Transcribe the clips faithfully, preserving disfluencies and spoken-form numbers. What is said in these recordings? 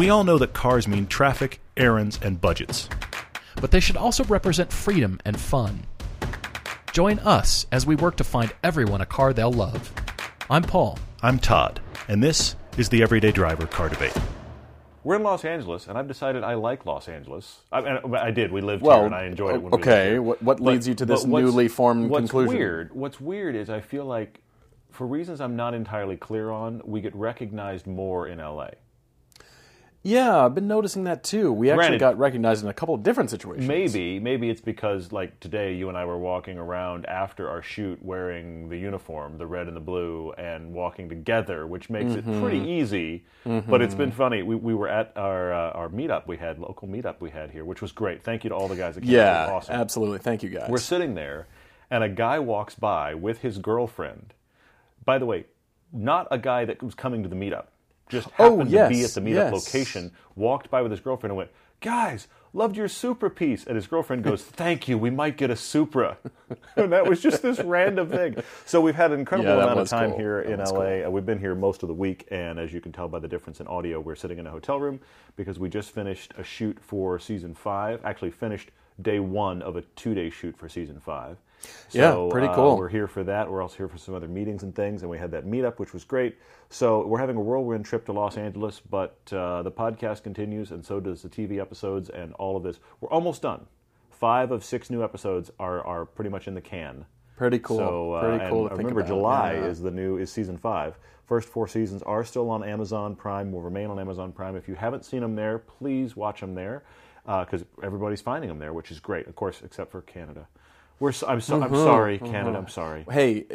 We all know that cars mean traffic, errands, and budgets. But they should also represent freedom and fun. Join us as we work to find everyone a car they'll love. I'm Paul. I'm Todd. And this is the Everyday Driver Car Debate. We're in Los Angeles, and I've decided I like Los Angeles. I, I, I did. We lived well, here, and I enjoyed it when okay. we lived here. What, what leads but, you to this newly formed what's conclusion? Weird, what's weird is I feel like, for reasons I'm not entirely clear on, we get recognized more in L A. Yeah, I've been noticing that, too. We actually Granted, got recognized in a couple of different situations. Maybe. Maybe it's because, like, today you and I were walking around after our shoot wearing the uniform, the red and the blue, and walking together, which makes mm-hmm. it pretty easy. Mm-hmm. But it's been funny. We we were at our uh, our meetup we had, local meetup we had here, which was great. Thank you to all the guys that came. Yeah, it was awesome. Absolutely. Thank you, guys. We're sitting there, and a guy walks by with his girlfriend. By the way, not a guy that was coming to the meetup. Just happened oh, yes, to be at the meetup yes. location, walked by with his girlfriend and went, "Guys, loved your Supra piece." And his girlfriend goes, "Thank you, we might get a Supra." And that was just this random thing. So we've had an incredible yeah, amount of time cool. here that in L A. Cool. We've been here most of the week, and as you can tell by the difference in audio, we're sitting in a hotel room because we just finished a shoot for season five, actually finished day one of a two-day shoot for season five. So, yeah, pretty cool. Uh, we're here for that. We're also here for some other meetings and things, and we had that meetup, which was great. So we're having a whirlwind trip to Los Angeles, but uh, the podcast continues, and so does the T V episodes and all of this. We're almost done. Five of six new episodes are, are pretty much in the can. Pretty cool. So, uh, pretty cool to think remember, about. July yeah. is the new is season five. First four seasons are still on Amazon Prime. Will remain on Amazon Prime. If you haven't seen them there, please watch them there, because uh, everybody's finding them there, which is great, of course, except for Canada. We're so, I'm, so, mm-hmm. I'm sorry, Canada, mm-hmm. I'm sorry. Hey,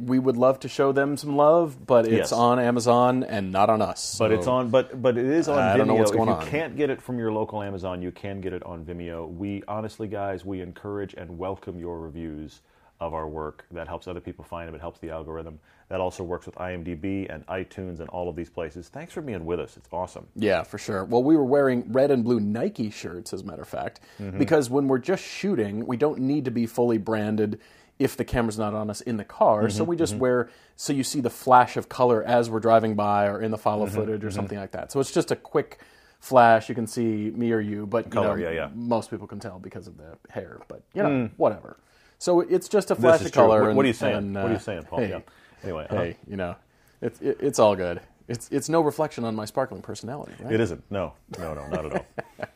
we would love to show them some love, but it's yes. on Amazon and not on us. So. But it's on. But but it is on I Vimeo. I don't know what's going on. If you on. can't get it from your local Amazon, you can get it on Vimeo. We, honestly, guys, we encourage and welcome your reviews of our work. That helps other people find them. It helps the algorithm. That also works with I M D B and iTunes and all of these places. Thanks for being with us. It's awesome. Yeah, for sure. Well, we were wearing red and blue Nike shirts, as a matter of fact, mm-hmm. because when we're just shooting, we don't need to be fully branded if the camera's not on us in the car. Mm-hmm, so we just mm-hmm. wear, so you see the flash of color as we're driving by or in the follow mm-hmm, footage or mm-hmm. something like that. So it's just a quick flash. You can see me or you, but you color, know, yeah, yeah. most people can tell because of the hair, but you know, mm. whatever. So it's just a flash of color. What, and, what are you saying? And, uh, what are you saying, Paul? Hey, yeah. Anyway, hey, uh-huh. you know, it's it, it's all good. It's it's no reflection on my sparkling personality. Right? It isn't. No, no, no, not at all.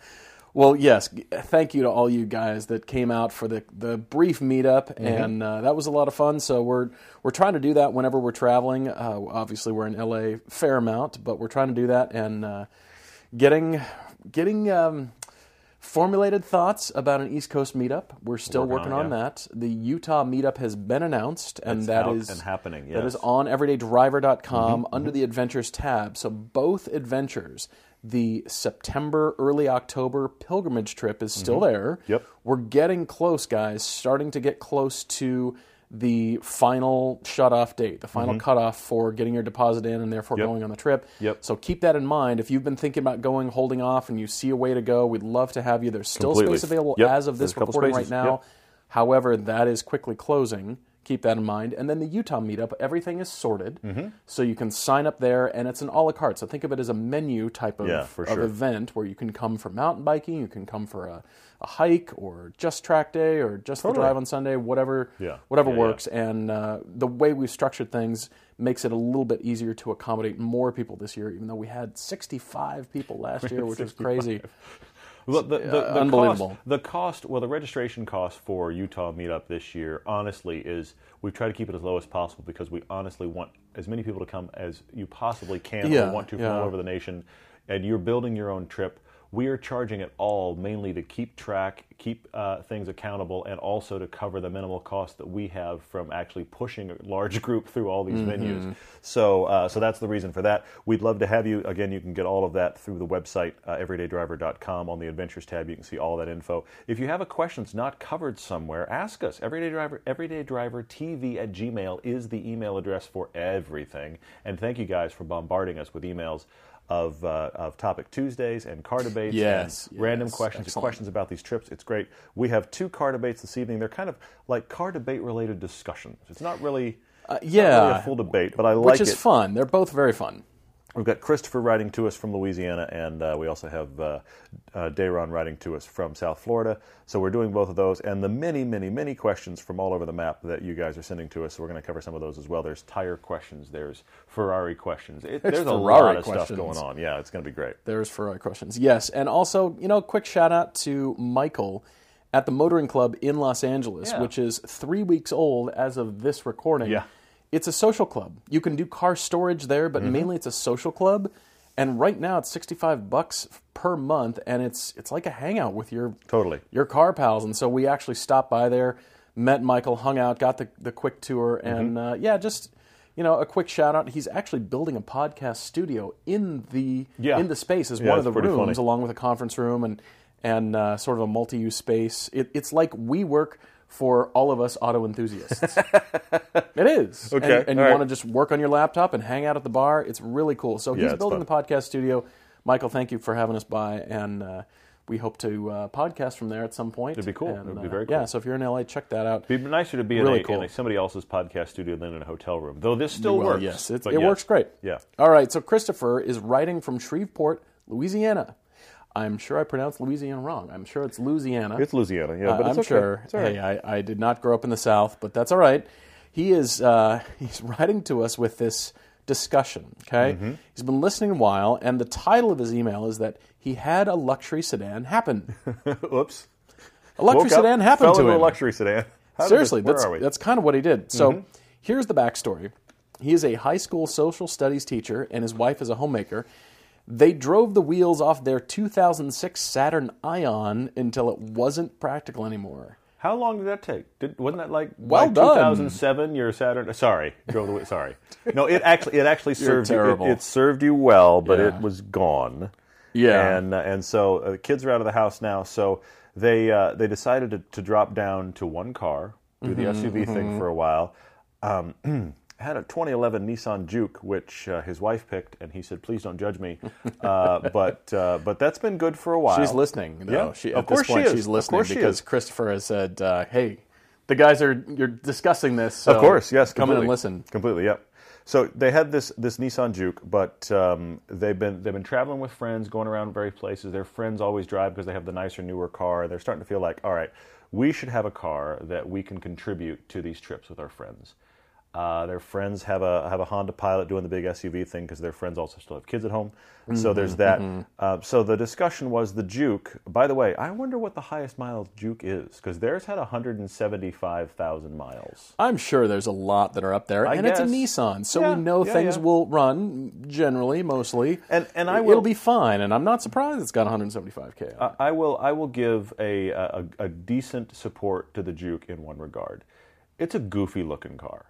Well, yes. Thank you to all you guys that came out for the the brief meetup, mm-hmm. and uh, that was a lot of fun. So we're we're trying to do that whenever we're traveling. Uh, obviously, we're in L A fair amount, but we're trying to do that and uh, getting getting. Um, Formulated thoughts about an East Coast meetup. We're still We're working on, on yeah. that. The Utah meetup has been announced, and it's that is and happening. Yes. That is on everyday driver dot com mm-hmm, under mm-hmm. the Adventures tab. So both adventures, the September, early October pilgrimage trip is still mm-hmm. there. Yep. We're getting close, guys. Starting to get close to the final shut-off date, the final mm-hmm. cutoff for getting your deposit in and therefore yep. going on the trip. Yep. So keep that in mind. If you've been thinking about going, holding off, and you see a way to go, we'd love to have you. There's still Completely. space available yep. as of this recording spaces. right now. Yep. However, that is quickly closing. Keep that in mind. And then the Utah meetup, everything is sorted. Mm-hmm. So you can sign up there, and it's an a la carte. So think of it as a menu type of, yeah, for sure. of event where you can come for mountain biking, you can come for a, a hike, or just track day, or just totally. the drive on Sunday, whatever yeah. whatever yeah, works. Yeah. And uh, the way we've structured things makes it a little bit easier to accommodate more people this year, even though we had sixty-five people last year, which is crazy. Well, the, the, the, Unbelievable. Cost, the cost, well, the registration cost for Utah meetup this year, honestly, is we've tried to keep it as low as possible because we honestly want as many people to come as you possibly can yeah, or want to yeah. from all over the nation. And you're building your own trip. We are charging it all mainly to keep track, keep uh, things accountable, and also to cover the minimal cost that we have from actually pushing a large group through all these mm-hmm. venues. So uh, so that's the reason for that. We'd love to have you. Again, you can get all of that through the website, uh, everyday driver dot com. On the Adventures tab, you can see all that info. If you have a question that's not covered somewhere, ask us. Everyday Driver, everydaydrivertv at Gmail is the email address for everything. And thank you guys for bombarding us with emails of uh, of Topic Tuesdays and car debates yes, and yes, random questions excellent. questions about these trips. It's great. We have two car debates this evening. They're kind of like car debate-related discussions. It's not really, uh, yeah, not really a full debate, but I like it. Which is fun. They're both very fun. We've got Christopher writing to us from Louisiana, and uh, we also have uh, uh, Dayron writing to us from South Florida. So we're doing both of those, and the many, many, many questions from all over the map that you guys are sending to us. So we're going to cover some of those as well. There's tire questions. There's Ferrari questions. It, there's, there's a Ferrari lot of questions. Stuff going on. Yeah, it's going to be great. There's Ferrari questions. Yes, and also, you know, quick shout out to Michael at the Motoring Club in Los Angeles, yeah. which is three weeks old as of this recording. Yeah. It's a social club. You can do car storage there, but mm-hmm. mainly it's a social club. And right now it's sixty-five bucks per month, and it's it's like a hangout with your totally your car pals. And so we actually stopped by there, met Michael, hung out, got the, the quick tour, and mm-hmm. uh, yeah, just you know, a quick shout out. He's actually building a podcast studio in the yeah. in the space as yeah, one of the rooms, funny. along with a conference room and and uh, sort of a multi-use space. It, it's like WeWork for all of us auto enthusiasts. It is. Okay. And, and you right. want to just work on your laptop and hang out at the bar. It's really cool. So yeah, he's building fun. the podcast studio. Michael, thank you for having us by, and uh, we hope to uh, podcast from there at some point. It'd be cool. And, It'd be very uh, cool. Yeah, so if you're in L A, check that out. It'd be nicer to be really in, a, cool. in a, somebody else's podcast studio than in a hotel room, though this still well, works. Yes, it, it yes. works great. Yeah. All right, so Christopher is writing from Shreveport, Louisiana. I'm sure I pronounced Louisiana wrong. I'm sure it's Louisiana. It's Louisiana, yeah, but uh, it's I'm okay. sure. It's all right. Hey, I, I did not grow up in the South, but that's all right. He is uh, he's writing to us with this discussion, okay? Mm-hmm. He's been listening a while, and the title of his email is that he had a luxury sedan happen. Oops. A luxury Woke sedan up, happened fell to him. a luxury sedan. How Seriously, this, where that's, are we? that's kind of what he did. So mm-hmm. here's the backstory. He is a high school social studies teacher, and his wife is a homemaker. They drove the wheels off their two thousand six Saturn Ion until it wasn't practical anymore. How long did that take? Did, wasn't that like, well like done. two thousand seven your Saturn? Sorry, drove the wheel. Sorry, no. It actually it actually served you. It, it served you well, but yeah. it was gone. Yeah, and uh, and so uh, the kids are out of the house now. So they uh, they decided to, to drop down to one car, do the mm-hmm, S U V mm-hmm. thing for a while. Um, had a twenty eleven Nissan Juke, which uh, his wife picked, and he said, "Please don't judge me." Uh, but uh, but that's been good for a while. She's listening. Though. Yeah, she, of at course this point, she is. She's listening of course because she is. Christopher has said, uh, "Hey, the guys are you're discussing this." So of course, yes, come completely. in and listen. Completely, yep. So they had this this Nissan Juke, but um, they've been they've been traveling with friends, going around various places. Their friends always drive because they have the nicer, newer car. They're starting to feel like, all right, we should have a car that we can contribute to these trips with our friends. Uh, their friends have a have a Honda Pilot doing the big S U V thing because their friends also still have kids at home. Mm-hmm, so there's that. Mm-hmm. Uh, so the discussion was the Juke. By the way, I wonder what the highest miles Juke is because theirs had one hundred seventy-five thousand miles. I'm sure there's a lot that are up there. I and guess. It's a Nissan, so yeah, we know yeah, things yeah. will run generally, mostly. And and I will, It'll be fine, and I'm not surprised it's got one hundred seventy-five K on it. I will, I will give a, a, a decent support to the Juke in one regard. It's a goofy-looking car.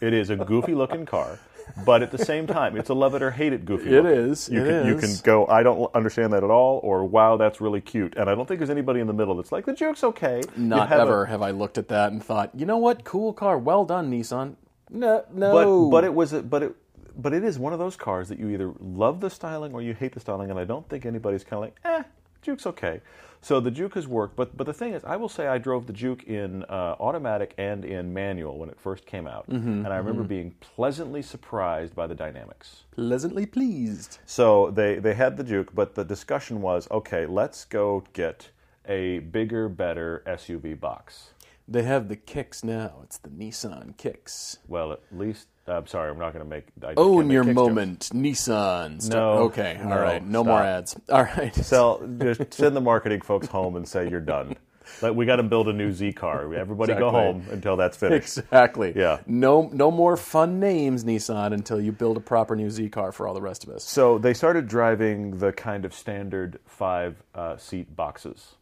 It is a goofy-looking car, but at the same time, it's a love-it-or-hate-it goofy It is. You, it can, is. you can go, I don't understand that at all, or wow, that's really cute. And I don't think there's anybody in the middle that's like, the joke's okay. Not have ever a, have I looked at that and thought, you know what, cool car, well done, Nissan. No, no. But, but it was, a, but it, but it is one of those cars that you either love the styling or you hate the styling, and I don't think anybody's kind of like, eh, Juke's okay. So the Juke has worked, but but the thing is, I will say I drove the Juke in uh, automatic and in manual when it first came out, mm-hmm, and I remember mm-hmm. being pleasantly surprised by the dynamics. Pleasantly pleased. So they, they had the Juke, but the discussion was, okay, let's go get a bigger, better S U V box. They have the Kicks now. It's the Nissan Kicks. Well, at least... I'm sorry, I'm not going to make... I Own make your moment, Nissan. St- no. Okay, all no, right. No stop. more ads. All right. So just send the marketing folks home and say you're done. Like, we got to build a new Z car. Everybody exactly. go home until that's finished. Exactly. Yeah. No no more fun names, Nissan, until you build a proper new Z car for all the rest of us. So they started driving the kind of standard five-seat uh, boxes.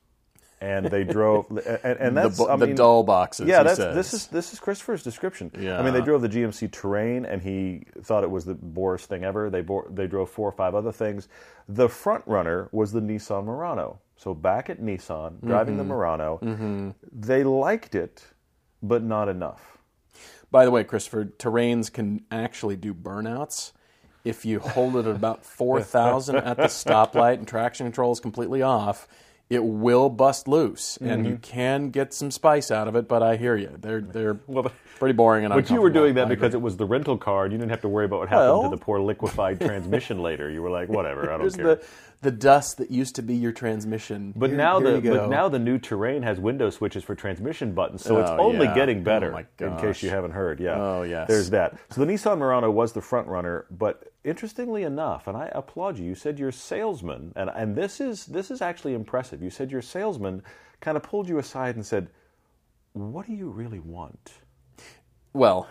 And they drove, and, and that's the, I mean, the dull boxes. Yeah, that's, this is this is Christopher's description. Yeah. I mean, they drove the G M C Terrain, and he thought it was the borest thing ever. They bore, they drove four or five other things. The front runner was the Nissan Murano. So back at Nissan, driving mm-hmm. the Murano, mm-hmm. they liked it, but not enough. By the way, Christopher, Terrains can actually do burnouts if you hold it at about four thousand at the stoplight and traction control is completely off. it will bust loose, mm-hmm. and you can get some spice out of it, but I hear you. They're they're well, the, pretty boring and uncomfortable. But you were doing that because it was the rental car, and you didn't have to worry about what happened well, to the poor liquefied transmission later. You were like, whatever, I don't care. The, the dust that used to be your transmission. But, here, now here the, but now the new Terrain has window switches for transmission buttons, so oh, it's only yeah. getting better, oh in case you haven't heard. Yeah. Oh, yes. There's that. So the Nissan Murano was the front runner, but... Interestingly enough, and I applaud you, you said your salesman, and, and this is this is actually impressive, you said your salesman kind of pulled you aside and said, what do you really want? Well,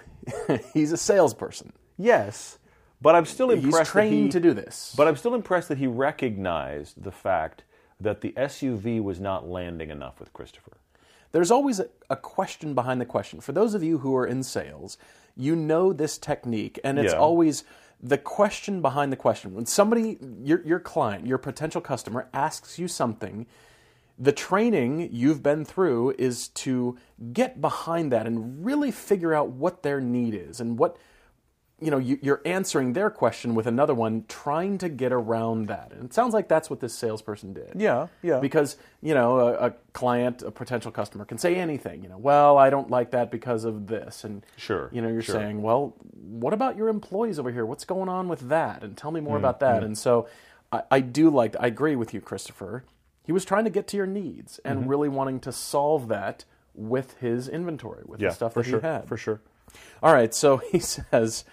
he's a salesperson. Yes, but I'm still impressed he's trained he, to do this. But I'm still impressed that he recognized the fact that the S U V was not landing enough with Christopher. There's always a, a question behind the question. For those of you who are in sales, you know this technique, and it's yeah. always... The question behind the question, when somebody, your your client, your potential customer asks you something, the training you've been through is to get behind that and really figure out what their need is and what, you know, you, you're answering their question with another one, trying to get around that. And it sounds like that's what this salesperson did. Yeah, yeah. Because, you know, a, a client, a potential customer can say anything, you know, well, I don't like that because of this. And, sure, you know, you're sure. saying, well... what about your employees over here? What's going on with that? And tell me more mm, about that. Mm. And so I, I do like, I agree with you, Christopher. He was trying to get to your needs and mm-hmm. really wanting to solve that with his inventory, with yeah, the stuff that sure, he had. For sure. All right. So he says,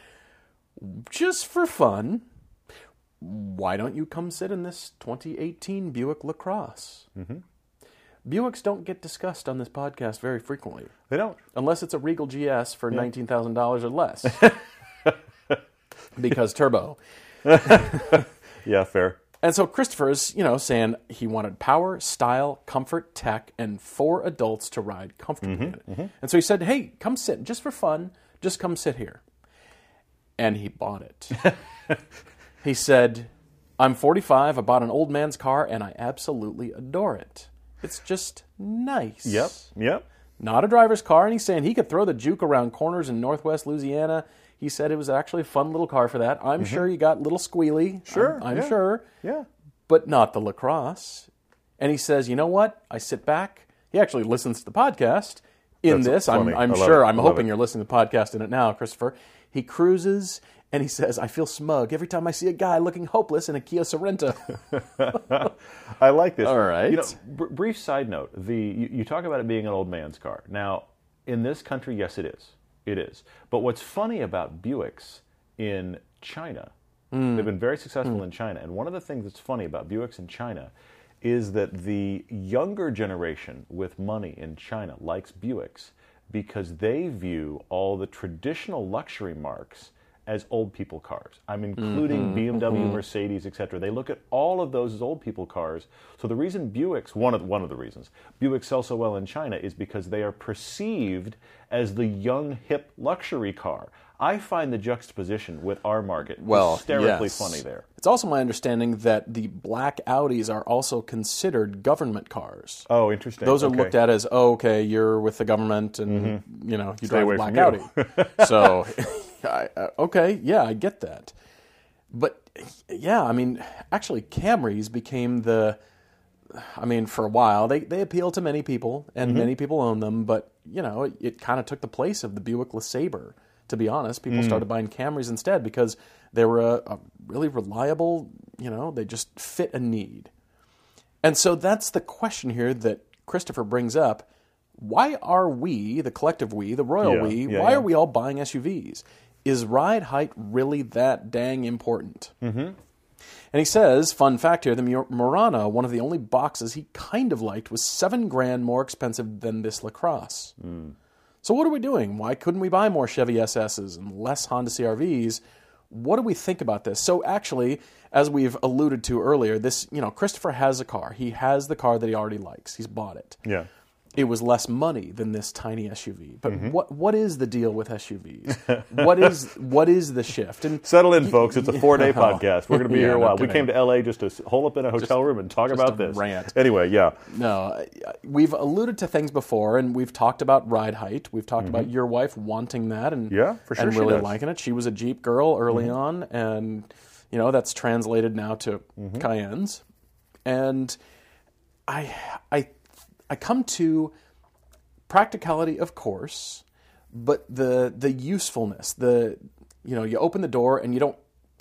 just for fun, why don't you come sit in this twenty eighteen Buick LaCrosse? Mm-hmm. Buicks don't get discussed on this podcast very frequently. They don't. Unless it's a Regal G S for yeah. nineteen thousand dollars or less. Because turbo. Yeah, fair. And so Christopher is, you know, saying he wanted power, style, comfort, tech, and four adults to ride comfortably in mm-hmm, it. Mm-hmm. And so he said, hey, come sit. Just for fun, just come sit here. And he bought it. He said, I'm forty-five, I bought an old man's car, and I absolutely adore it. It's just nice. Yep, yep. Not a driver's car, and he's saying he could throw the Juke around corners in northwest Louisiana. He said it was actually a fun little car for that. I'm mm-hmm. sure you got a little squealy. Sure. I'm, I'm yeah. sure. Yeah. But not the LaCrosse. And he says, you know what? I sit back. He actually listens to the podcast in That's this. I'm, I'm sure. It. I'm hoping it. You're listening to the podcast in it now, Christopher. He cruises, and he says, I feel smug every time I see a guy looking hopeless in a Kia Sorento. I like this. All right. You know, br- brief side note. The you, you talk about it being an old man's car. Now, in this country, yes, it is. It is. But what's funny about Buicks in China, mm. they've been very successful mm. in China. And one of the things that's funny about Buicks in China is that the younger generation with money in China likes Buicks because they view all the traditional luxury marques as old people cars. I'm including mm-hmm. B M W, mm-hmm. Mercedes, et cetera. They look at all of those as old people cars. So the reason Buicks, one of one of the reasons Buicks sell so well in China is because they are perceived as the young, hip luxury car. I find the juxtaposition with our market well, hysterically yes. funny there. It's also my understanding that the black Audis are also considered government cars. Oh, interesting. Those are okay. looked at as, oh, okay, you're with the government and mm-hmm. you know you Stay drive a black Audi. So... I, uh, okay, yeah, I get that. But, yeah, I mean, actually Camrys became the, I mean, for a while, they, they appeal to many people, and mm-hmm. many people own them, but, you know, it, it kind of took the place of the Buick LeSabre, to be honest. People mm. started buying Camrys instead because they were a, a really reliable, you know, they just fit a need. And so that's the question here that Christopher brings up. Why are we, the collective we, the royal yeah, we, yeah, why yeah. are we all buying S U Vs? Is ride height really that dang important? Mm-hmm. And he says, fun fact here, the Murano, one of the only boxes he kind of liked, was seven grand more expensive than this LaCrosse. Mm. So what are we doing? Why couldn't we buy more Chevy S S's and less Honda C R Vs? What do we think about this? So actually, as we've alluded to earlier, this, you know, Christopher has a car. He has the car that he already likes. He's bought it. Yeah. It was less money than this tiny S U V. But mm-hmm. what what is the deal with S U Vs? What is what is the shift? And settle in, y- folks. It's a four-day yeah. podcast. We're going to be yeah, here a while. We came to L A just to hole up in a hotel just, room and talk about this. Rant. Anyway, yeah. No, we've alluded to things before, and we've talked about ride height. We've talked mm-hmm. about your wife wanting that and, yeah, for sure and really does. Liking it. She was a Jeep girl early mm-hmm. on, and you know that's translated now to mm-hmm. Cayennes. And I, I, I come to practicality, of course, but the the usefulness, the you know, you open the door and you don't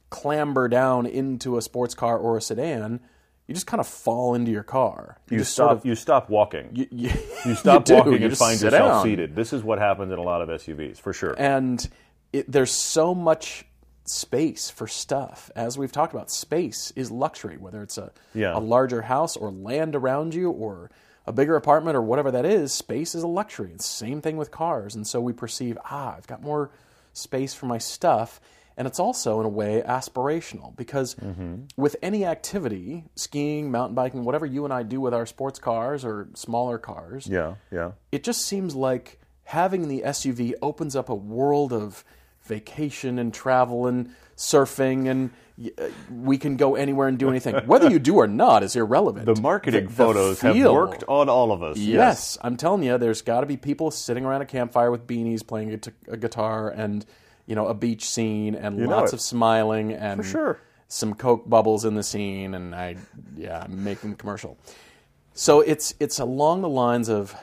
clamber down into a sports car or a sedan. You just kind of fall into your car. You, you just stop. Sort of, you stop walking. You, you, you stop you walking you and find yourself down. Seated. This is what happens in a lot of S U Vs, for sure. And it, there's so much space for stuff. As we've talked about, space is luxury, whether it's a, yeah. a larger house or land around you or a bigger apartment or whatever that is. Space is a luxury. It's the same thing with cars. And so we perceive, ah, I've got more space for my stuff. And it's also, in a way, aspirational because mm-hmm. with any activity, skiing, mountain biking, whatever you and I do with our sports cars or smaller cars, yeah, yeah, it just seems like having the S U V opens up a world of vacation and travel and surfing, and we can go anywhere and do anything. Whether you do or not is irrelevant. The marketing the, photos the have worked on all of us. Yes, yes. I'm telling you, there's got to be people sitting around a campfire with beanies playing a guitar and... you know, a beach scene and you lots of smiling and sure. some Coke bubbles in the scene. And I, yeah, I'm making the commercial. So it's it's along the lines of,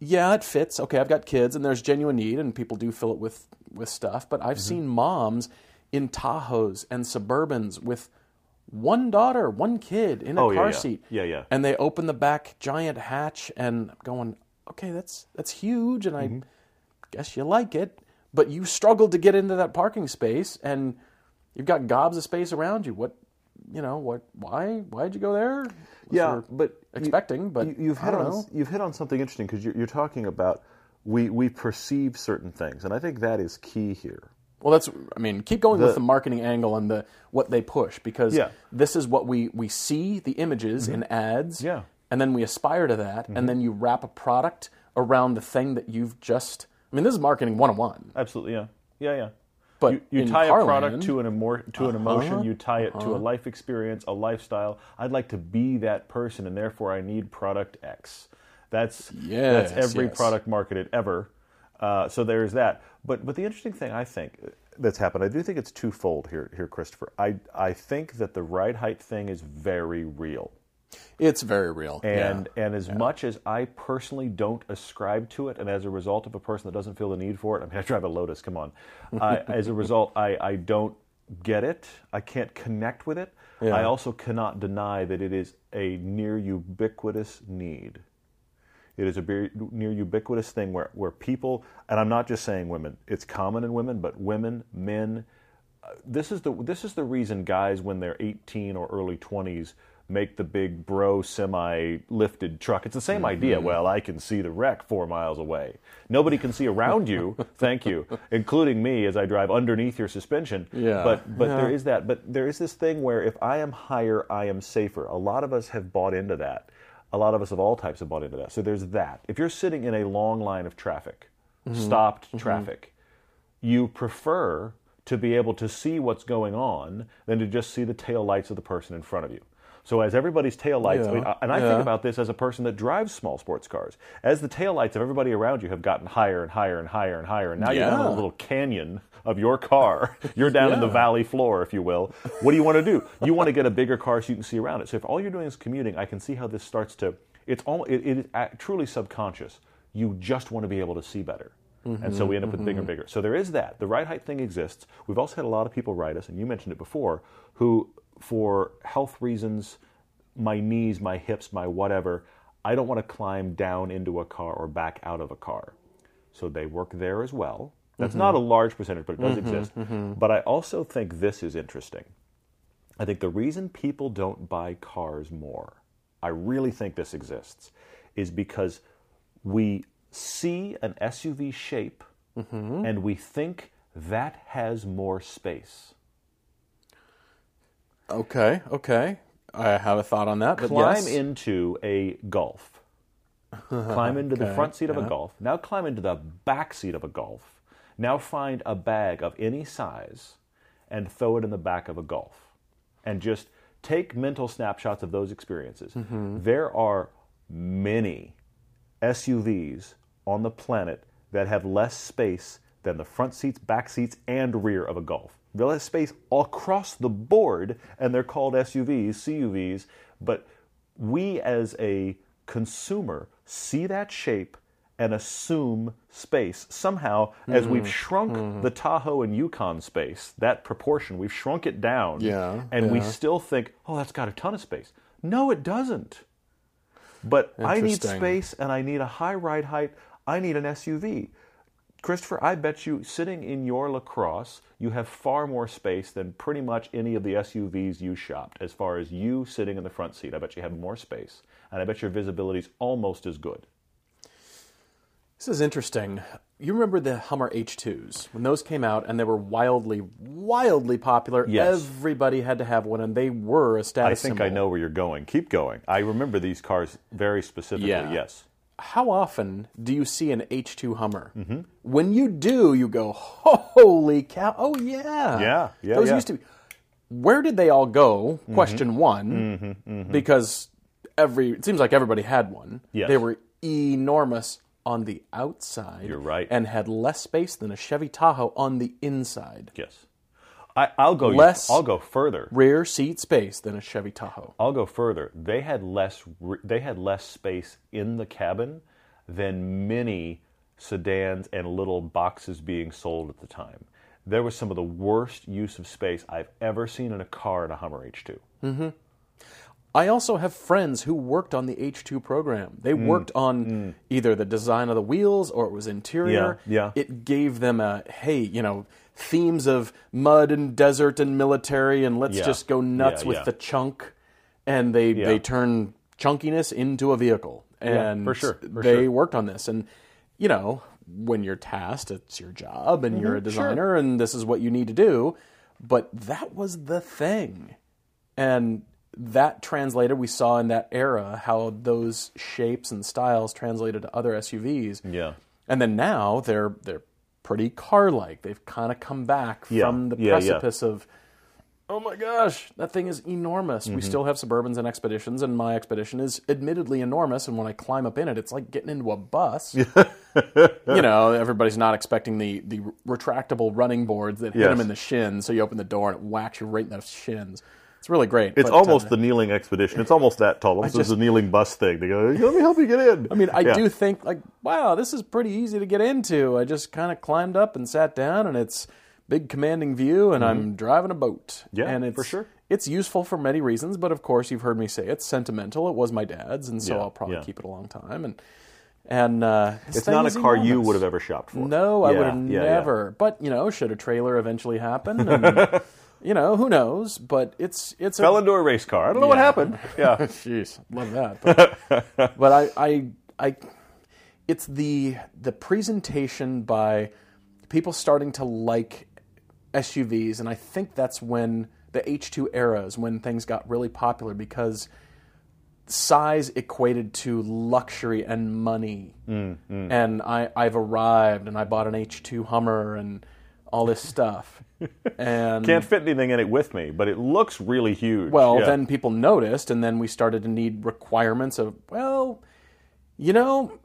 yeah, it fits. Okay, I've got kids and there's genuine need and people do fill it with, with stuff. But I've mm-hmm. seen moms in Tahoes and Suburbans with one daughter, one kid in a oh, car yeah, yeah. seat. Yeah, yeah. And they open the back giant hatch and I'm going, okay, that's, that's huge. And mm-hmm. I guess you like it. But you struggled to get into that parking space, and you've got gobs of space around you. What, you know, what? Why? Why'd you go there? Yeah, but expecting, you, but you, you've I hit don't on know. you've hit on something interesting because you're, you're talking about we we perceive certain things, and I think that is key here. Well, that's I mean, keep going the, with the marketing angle and the what they push because yeah. this is what we we see the images mm-hmm. in ads, yeah. and then we aspire to that, mm-hmm. and then you wrap a product around the thing that you've just. I mean, this is marketing one oh one. Absolutely, yeah. Yeah, yeah. But you, you tie Carland, a product to an, emo- to an emotion. Uh-huh, you tie it uh-huh. to a life experience, a lifestyle. I'd like to be that person, and therefore I need product X. That's yes, that's every yes. product marketed ever. Uh, so there's that. But but the interesting thing, I think, that's happened, I do think it's twofold here, here Christopher. I, I think that the ride height thing is very real. It's very real. And yeah. and as yeah. much as I personally don't ascribe to it, and as a result of a person that doesn't feel the need for it, I mean, I drive a Lotus, come on. I, as a result, I, I don't get it. I can't connect with it. Yeah. I also cannot deny that it is a near ubiquitous need. It is a be- near ubiquitous thing where, where people, and I'm not just saying women, it's common in women, but women, men, uh, this is the this is the reason guys, when they're eighteen or early twenties, make the big bro semi-lifted truck. It's the same mm-hmm. idea. Well, I can see the wreck four miles away. Nobody can see around you, thank you, including me as I drive underneath your suspension. Yeah. But but yeah. there is that. But there is this thing where if I am higher, I am safer. A lot of us have bought into that. A lot of us of all types have bought into that. So there's that. If you're sitting in a long line of traffic, mm-hmm. stopped mm-hmm. traffic, you prefer to be able to see what's going on than to just see the taillights of the person in front of you. So as everybody's taillights, yeah. I mean, and I yeah. think about this as a person that drives small sports cars, as the taillights of everybody around you have gotten higher and higher and higher and higher, and now yeah. you're down in a little canyon of your car. You're down yeah. in the valley floor, if you will. What do you want to do? You want to get a bigger car so you can see around it. So if all you're doing is commuting, I can see how this starts to, it's all, it, it is truly subconscious. You just want to be able to see better. Mm-hmm, and so we end up mm-hmm. with bigger and bigger. So there is that. The ride height thing exists. We've also had a lot of people ride us, and you mentioned it before, who... for health reasons, my knees, my hips, my whatever, I don't want to climb down into a car or back out of a car. So they work there as well. That's mm-hmm. not a large percentage, but it does mm-hmm, exist. Mm-hmm. But I also think this is interesting. I think the reason people don't buy cars more, I really think this exists, is because we see an S U V shape mm-hmm. and we think that has more space. Okay, okay. I have a thought on that. But climb yes. into a Golf. Climb into okay, the front seat of yeah. a Golf. Now climb into the back seat of a Golf. Now find a bag of any size and throw it in the back of a Golf. And just take mental snapshots of those experiences. Mm-hmm. There are many S U Vs on the planet that have less space than the front seats, back seats, and rear of a Golf. They'll have space across the board, and they're called S U Vs, C U Vs, but we as a consumer see that shape and assume space. Somehow, mm-hmm. as we've shrunk mm-hmm. the Tahoe and Yukon space, that proportion, we've shrunk it down, yeah, and yeah. we still think, oh, that's got a ton of space. No, it doesn't. But I need space, and I need a high ride height. I need an S U V. Christopher, I bet you, sitting in your LaCrosse, you have far more space than pretty much any of the S U Vs you shopped, as far as you sitting in the front seat. I bet you have more space, and I bet your visibility is almost as good. This is interesting. You remember the Hummer H twos, when those came out, and they were wildly, wildly popular. Yes. Everybody had to have one, and they were a status symbol. I think symbol. I know where you're going. Keep going. I remember these cars very specifically, yeah. yes. How often do you see an H two Hummer? Mm-hmm. When you do, you go, holy cow, oh yeah. Yeah, yeah, Those yeah. used to be. Where did they all go? Mm-hmm. Question one. Mm-hmm, mm-hmm. Because every it seems like everybody had one. Yes. They were enormous on the outside. You're right. And had less space than a Chevy Tahoe on the inside. Yes. I, I'll go less I'll go further. Rear seat space than a Chevy Tahoe. I'll go further. They had less they had less space in the cabin than many sedans and little boxes being sold at the time. There was some of the worst use of space I've ever seen in a car in a Hummer H two. Mm-hmm. I also have friends who worked on the H two program. They mm. worked on mm. either the design of the wheels or it was interior. Yeah, yeah. It gave them a, hey, you know, themes of mud and desert and military and let's yeah. just go nuts yeah, with yeah. the chunk. And they, yeah. they turn chunkiness into a vehicle. And yeah, for sure. for they sure. worked on this. And, you know, when you're tasked, it's your job and mm-hmm. you're a designer sure. and this is what you need to do. But that was the thing. And that translated, we saw in that era how those shapes and styles translated to other S U Vs. Yeah. And then now they're they're pretty car-like. They've kind of come back yeah. from the yeah, precipice yeah. of, oh my gosh, that thing is enormous. Mm-hmm. We still have Suburbans and Expeditions, and my Expedition is admittedly enormous, and when I climb up in it, it's like getting into a bus. you know, everybody's not expecting the, the retractable running boards that yes. hit them in the shin, so you open the door and it whacks you right in the shins. It's really great. It's but, almost uh, the kneeling expedition. It's almost that tall. It's the kneeling bus thing. They go, let me help you get in. I mean, I yeah. do think, like, wow, this is pretty easy to get into. I just kind of climbed up and sat down, and it's big commanding view, and mm-hmm. I'm driving a boat. Yeah, and it's, for sure. It's useful for many reasons, but, of course, you've heard me say it's sentimental. It was my dad's, and so yeah, I'll probably yeah. keep it a long time. And and uh, it's not a car enormous. You would have ever shopped for. No, yeah, I would have yeah, never. Yeah. But, you know, should a trailer eventually happen? And, you know, who knows, but it's... it's Fell a, into a race car. I don't know yeah. what happened. Yeah. Jeez, love that. But, but I, I, I, it's the the presentation by people starting to like S U Vs, and I think that's when the H two era is when things got really popular, because size equated to luxury and money. Mm, mm. And I, I've arrived, and I bought an H two Hummer, and all this stuff. And can't fit anything in it with me, but it looks really huge. Well, yeah. then people noticed, and then we started to need requirements of, well, you know,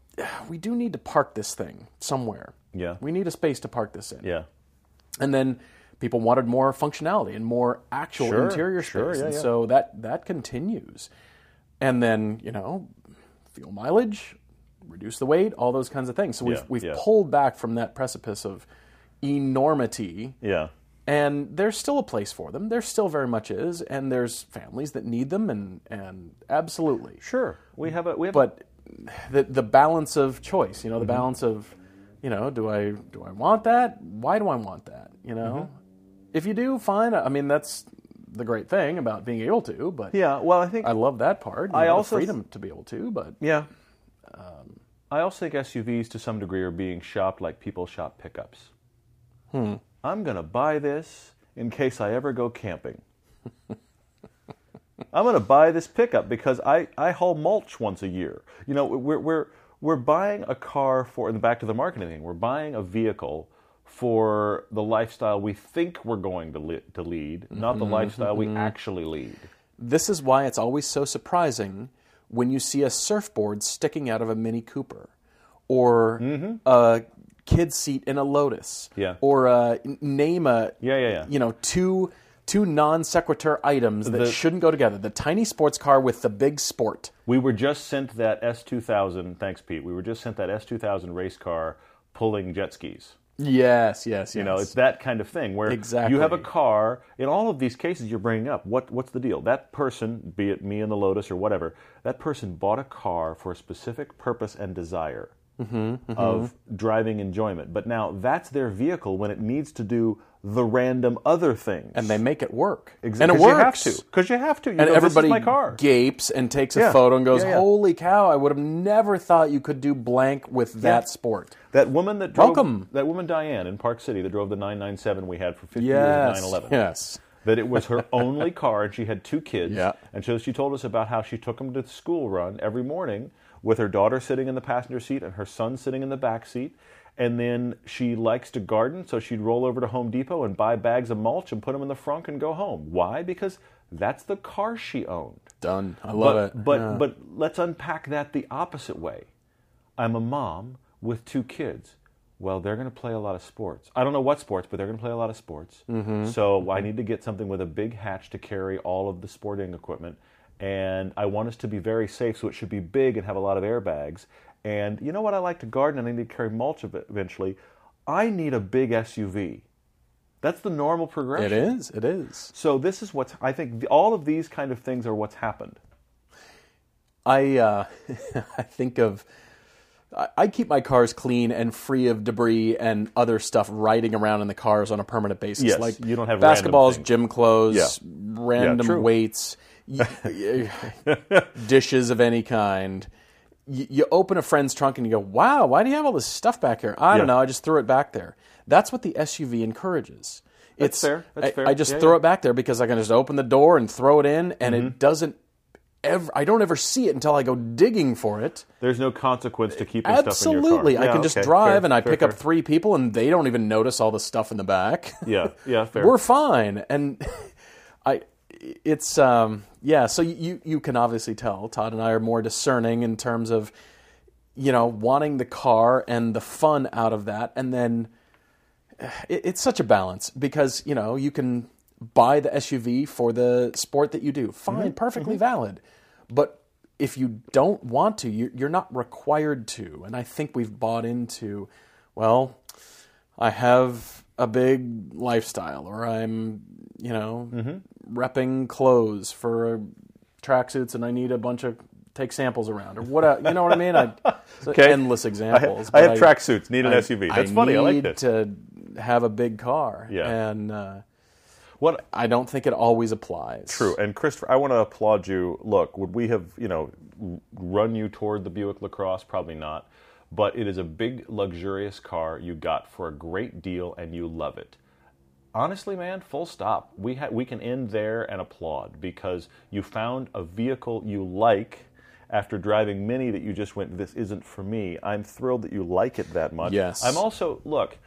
we do need to park this thing somewhere. Yeah. We need a space to park this in. Yeah. And then people wanted more functionality and more actual sure, interior space. Sure, yeah, and yeah. so that, that continues. And then, you know, fuel mileage, reduce the weight, all those kinds of things. So we've, yeah, we've yeah. pulled back from that precipice of enormity, yeah, and there's still a place for them. There still very much is, and there's families that need them, and and absolutely, sure, we have a we have. But the the balance of choice, you know, the mm-hmm. balance of, you know, do I do I want that? Why do I want that? You know, mm-hmm. if you do, fine. I mean, that's the great thing about being able to. But yeah, well, I think I love that part. I know, also the freedom th- to be able to, but yeah. Um, I also think S U Vs to some degree are being shopped like people shop pickups. Hmm. I'm going to buy this in case I ever go camping. I'm going to buy this pickup because I, I haul mulch once a year. You know, we're, we're, we're buying a car for, and back to the marketing thing, we're buying a vehicle for the lifestyle we think we're going to, li- to lead, not the mm-hmm. lifestyle we actually lead. This is why it's always so surprising when you see a surfboard sticking out of a Mini Cooper or mm-hmm. a kid's seat in a Lotus, yeah, or uh, name a, yeah, yeah, yeah. you know, two two non-sequitur items that the, shouldn't go together. The tiny sports car with the big sport. We were just sent that S two thousand, thanks Pete, we were just sent that S two thousand race car pulling jet skis. Yes, yes, yes. You know, it's that kind of thing where exactly. you have a car, in all of these cases you're bringing up, what what's the deal? That person, be it me and the Lotus or whatever, that person bought a car for a specific purpose and desire mm-hmm, mm-hmm. of driving enjoyment. But now that's their vehicle when it needs to do the random other things. And they make it work. Exactly. And it works. Because you have to. You and go, everybody this is my car. Gapes and takes yeah. a photo and goes, yeah, yeah. holy cow, I would have never thought you could do blank with yeah. that sport. That woman that drove... Welcome. That woman, Diane, in Park City, that drove the nine ninety-seven we had for fifty yes. years of nine eleven. Yes, that it was her only car, and she had two kids. Yeah. And so she told us about how she took them to the school run every morning with her daughter sitting in the passenger seat and her son sitting in the back seat. And then she likes to garden, so she'd roll over to Home Depot and buy bags of mulch and put them in the frunk and go home. Why? Because that's the car she owned. Done. I love but, it. But, yeah. but let's unpack that the opposite way. I'm a mom with two kids. Well, they're going to play a lot of sports. I don't know what sports, but they're going to play a lot of sports. Mm-hmm. So mm-hmm. I need to get something with a big hatch to carry all of the sporting equipment. And I want us to be very safe, so it should be big and have a lot of airbags. And you know what? I like to garden, and I need to carry mulch eventually. I need a big S U V. That's the normal progression. It is. It is. So this is what's, I think, all of these kind of things are what's happened. I uh, I think of, I keep my cars clean and free of debris and other stuff riding around in the cars on a permanent basis. Yes, like you don't have basketballs, gym clothes, yeah. random yeah, weights, dishes of any kind. You open a friend's trunk and you go, wow, why do you have all this stuff back here? I yeah. don't know. I just threw it back there. That's what the S U V encourages. That's it's, fair. That's I, fair. I just yeah, throw yeah. it back there because I can just open the door and throw it in, and mm-hmm. it doesn't ever, I don't ever see it until I go digging for it. There's no consequence to keeping Absolutely. stuff in your car. Absolutely. Yeah, I can just okay. drive fair, and I fair, pick fair. up three people, and they don't even notice all the stuff in the back. Yeah, yeah, fair. We're fine. And I... It's, um, yeah, so you, you can obviously tell Todd and I are more discerning in terms of, you know, wanting the car and the fun out of that. And then it, it's such a balance because, you know, you can buy the S U V for the sport that you do. Fine, mm-hmm. perfectly mm-hmm. valid. But if you don't want to, you, you're not required to. And I think we've bought into, well, I have a big lifestyle, or I'm, you know... Mm-hmm. repping clothes for tracksuits, and I need a bunch of take samples around or what, you know what I mean? I, okay. Endless examples. I have, have tracksuits, need an I, S U V. That's I funny. I like this. To have a big car, yeah. and uh, what I don't think it always applies. True. And Christopher, I want to applaud you. Look, would we have you know run you toward the Buick LaCrosse? Probably not. But it is a big, luxurious car you got for a great deal, and you love it. Honestly, man, full stop. We ha- we can end there and applaud because you found a vehicle you like after driving many that you just went, this isn't for me. I'm thrilled that you like it that much. Yes. I'm also, look,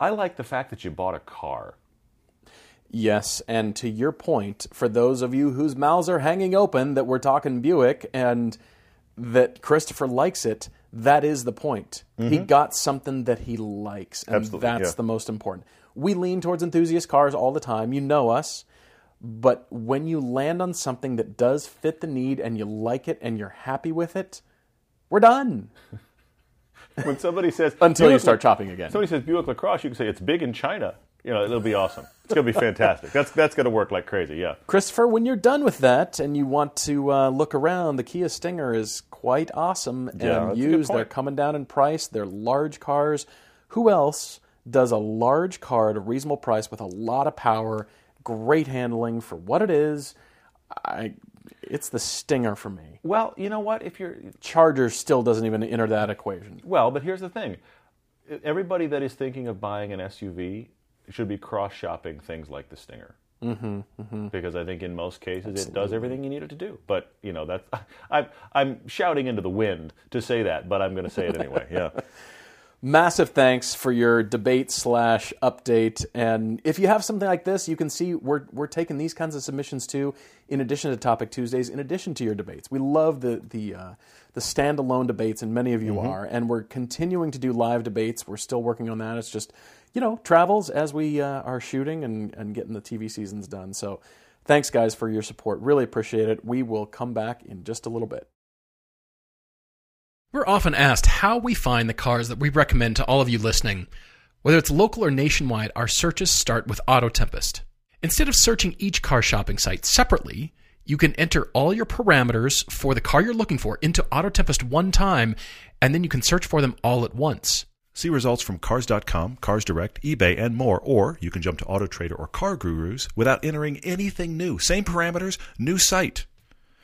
I like the fact that you bought a car. Yes, and to your point, for those of you whose mouths are hanging open that we're talking Buick and that Christopher likes it, that is the point. Mm-hmm. He got something that he likes, and Absolutely, that's yeah. the most important. We lean towards enthusiast cars all the time. You know us. But when you land on something that does fit the need and you like it and you're happy with it, we're done. When somebody says... Until Buick, you start chopping again. Somebody says Buick LaCrosse, you can say it's big in China. You know, it'll be awesome. It's going to be fantastic. That's that's going to work like crazy, yeah. Christopher, when you're done with that and you want to uh, look around, the Kia Stinger is quite awesome. And yeah, used. They're coming down in price. They're large cars. Who else... does a large car at a reasonable price with a lot of power, great handling for what it is. I, it's the Stinger for me. Well, you know what? If you're Charger still doesn't even enter that equation. Well, but here's the thing. Everybody that is thinking of buying an S U V should be cross-shopping things like the Stinger. Mm-hmm, mm-hmm. Because I think in most cases Absolutely. It does everything you need it to do. But, you know, that's, I, I'm shouting into the wind to say that, but I'm going to say it anyway, yeah. massive thanks for your debate slash update. And if you have something like this, you can see we're we're taking these kinds of submissions too, in addition to Topic Tuesdays, in addition to your debates. We love the the uh, the standalone debates, and many of you mm-hmm. are. And we're continuing to do live debates. We're still working on that. It's just, you know, travels as we uh, are shooting and, and getting the T V seasons done. So thanks, guys, for your support. Really appreciate it. We will come back in just a little bit. We're often asked how we find the cars that we recommend to all of you listening. Whether it's local or nationwide, our searches start with Auto Tempest. Instead of searching each car shopping site separately, you can enter all your parameters for the car you're looking for into Auto Tempest one time, and then you can search for them all at once. See results from Cars dot com, Cars Direct, eBay, and more, or you can jump to AutoTrader or Car Gurus without entering anything new. Same parameters, new site.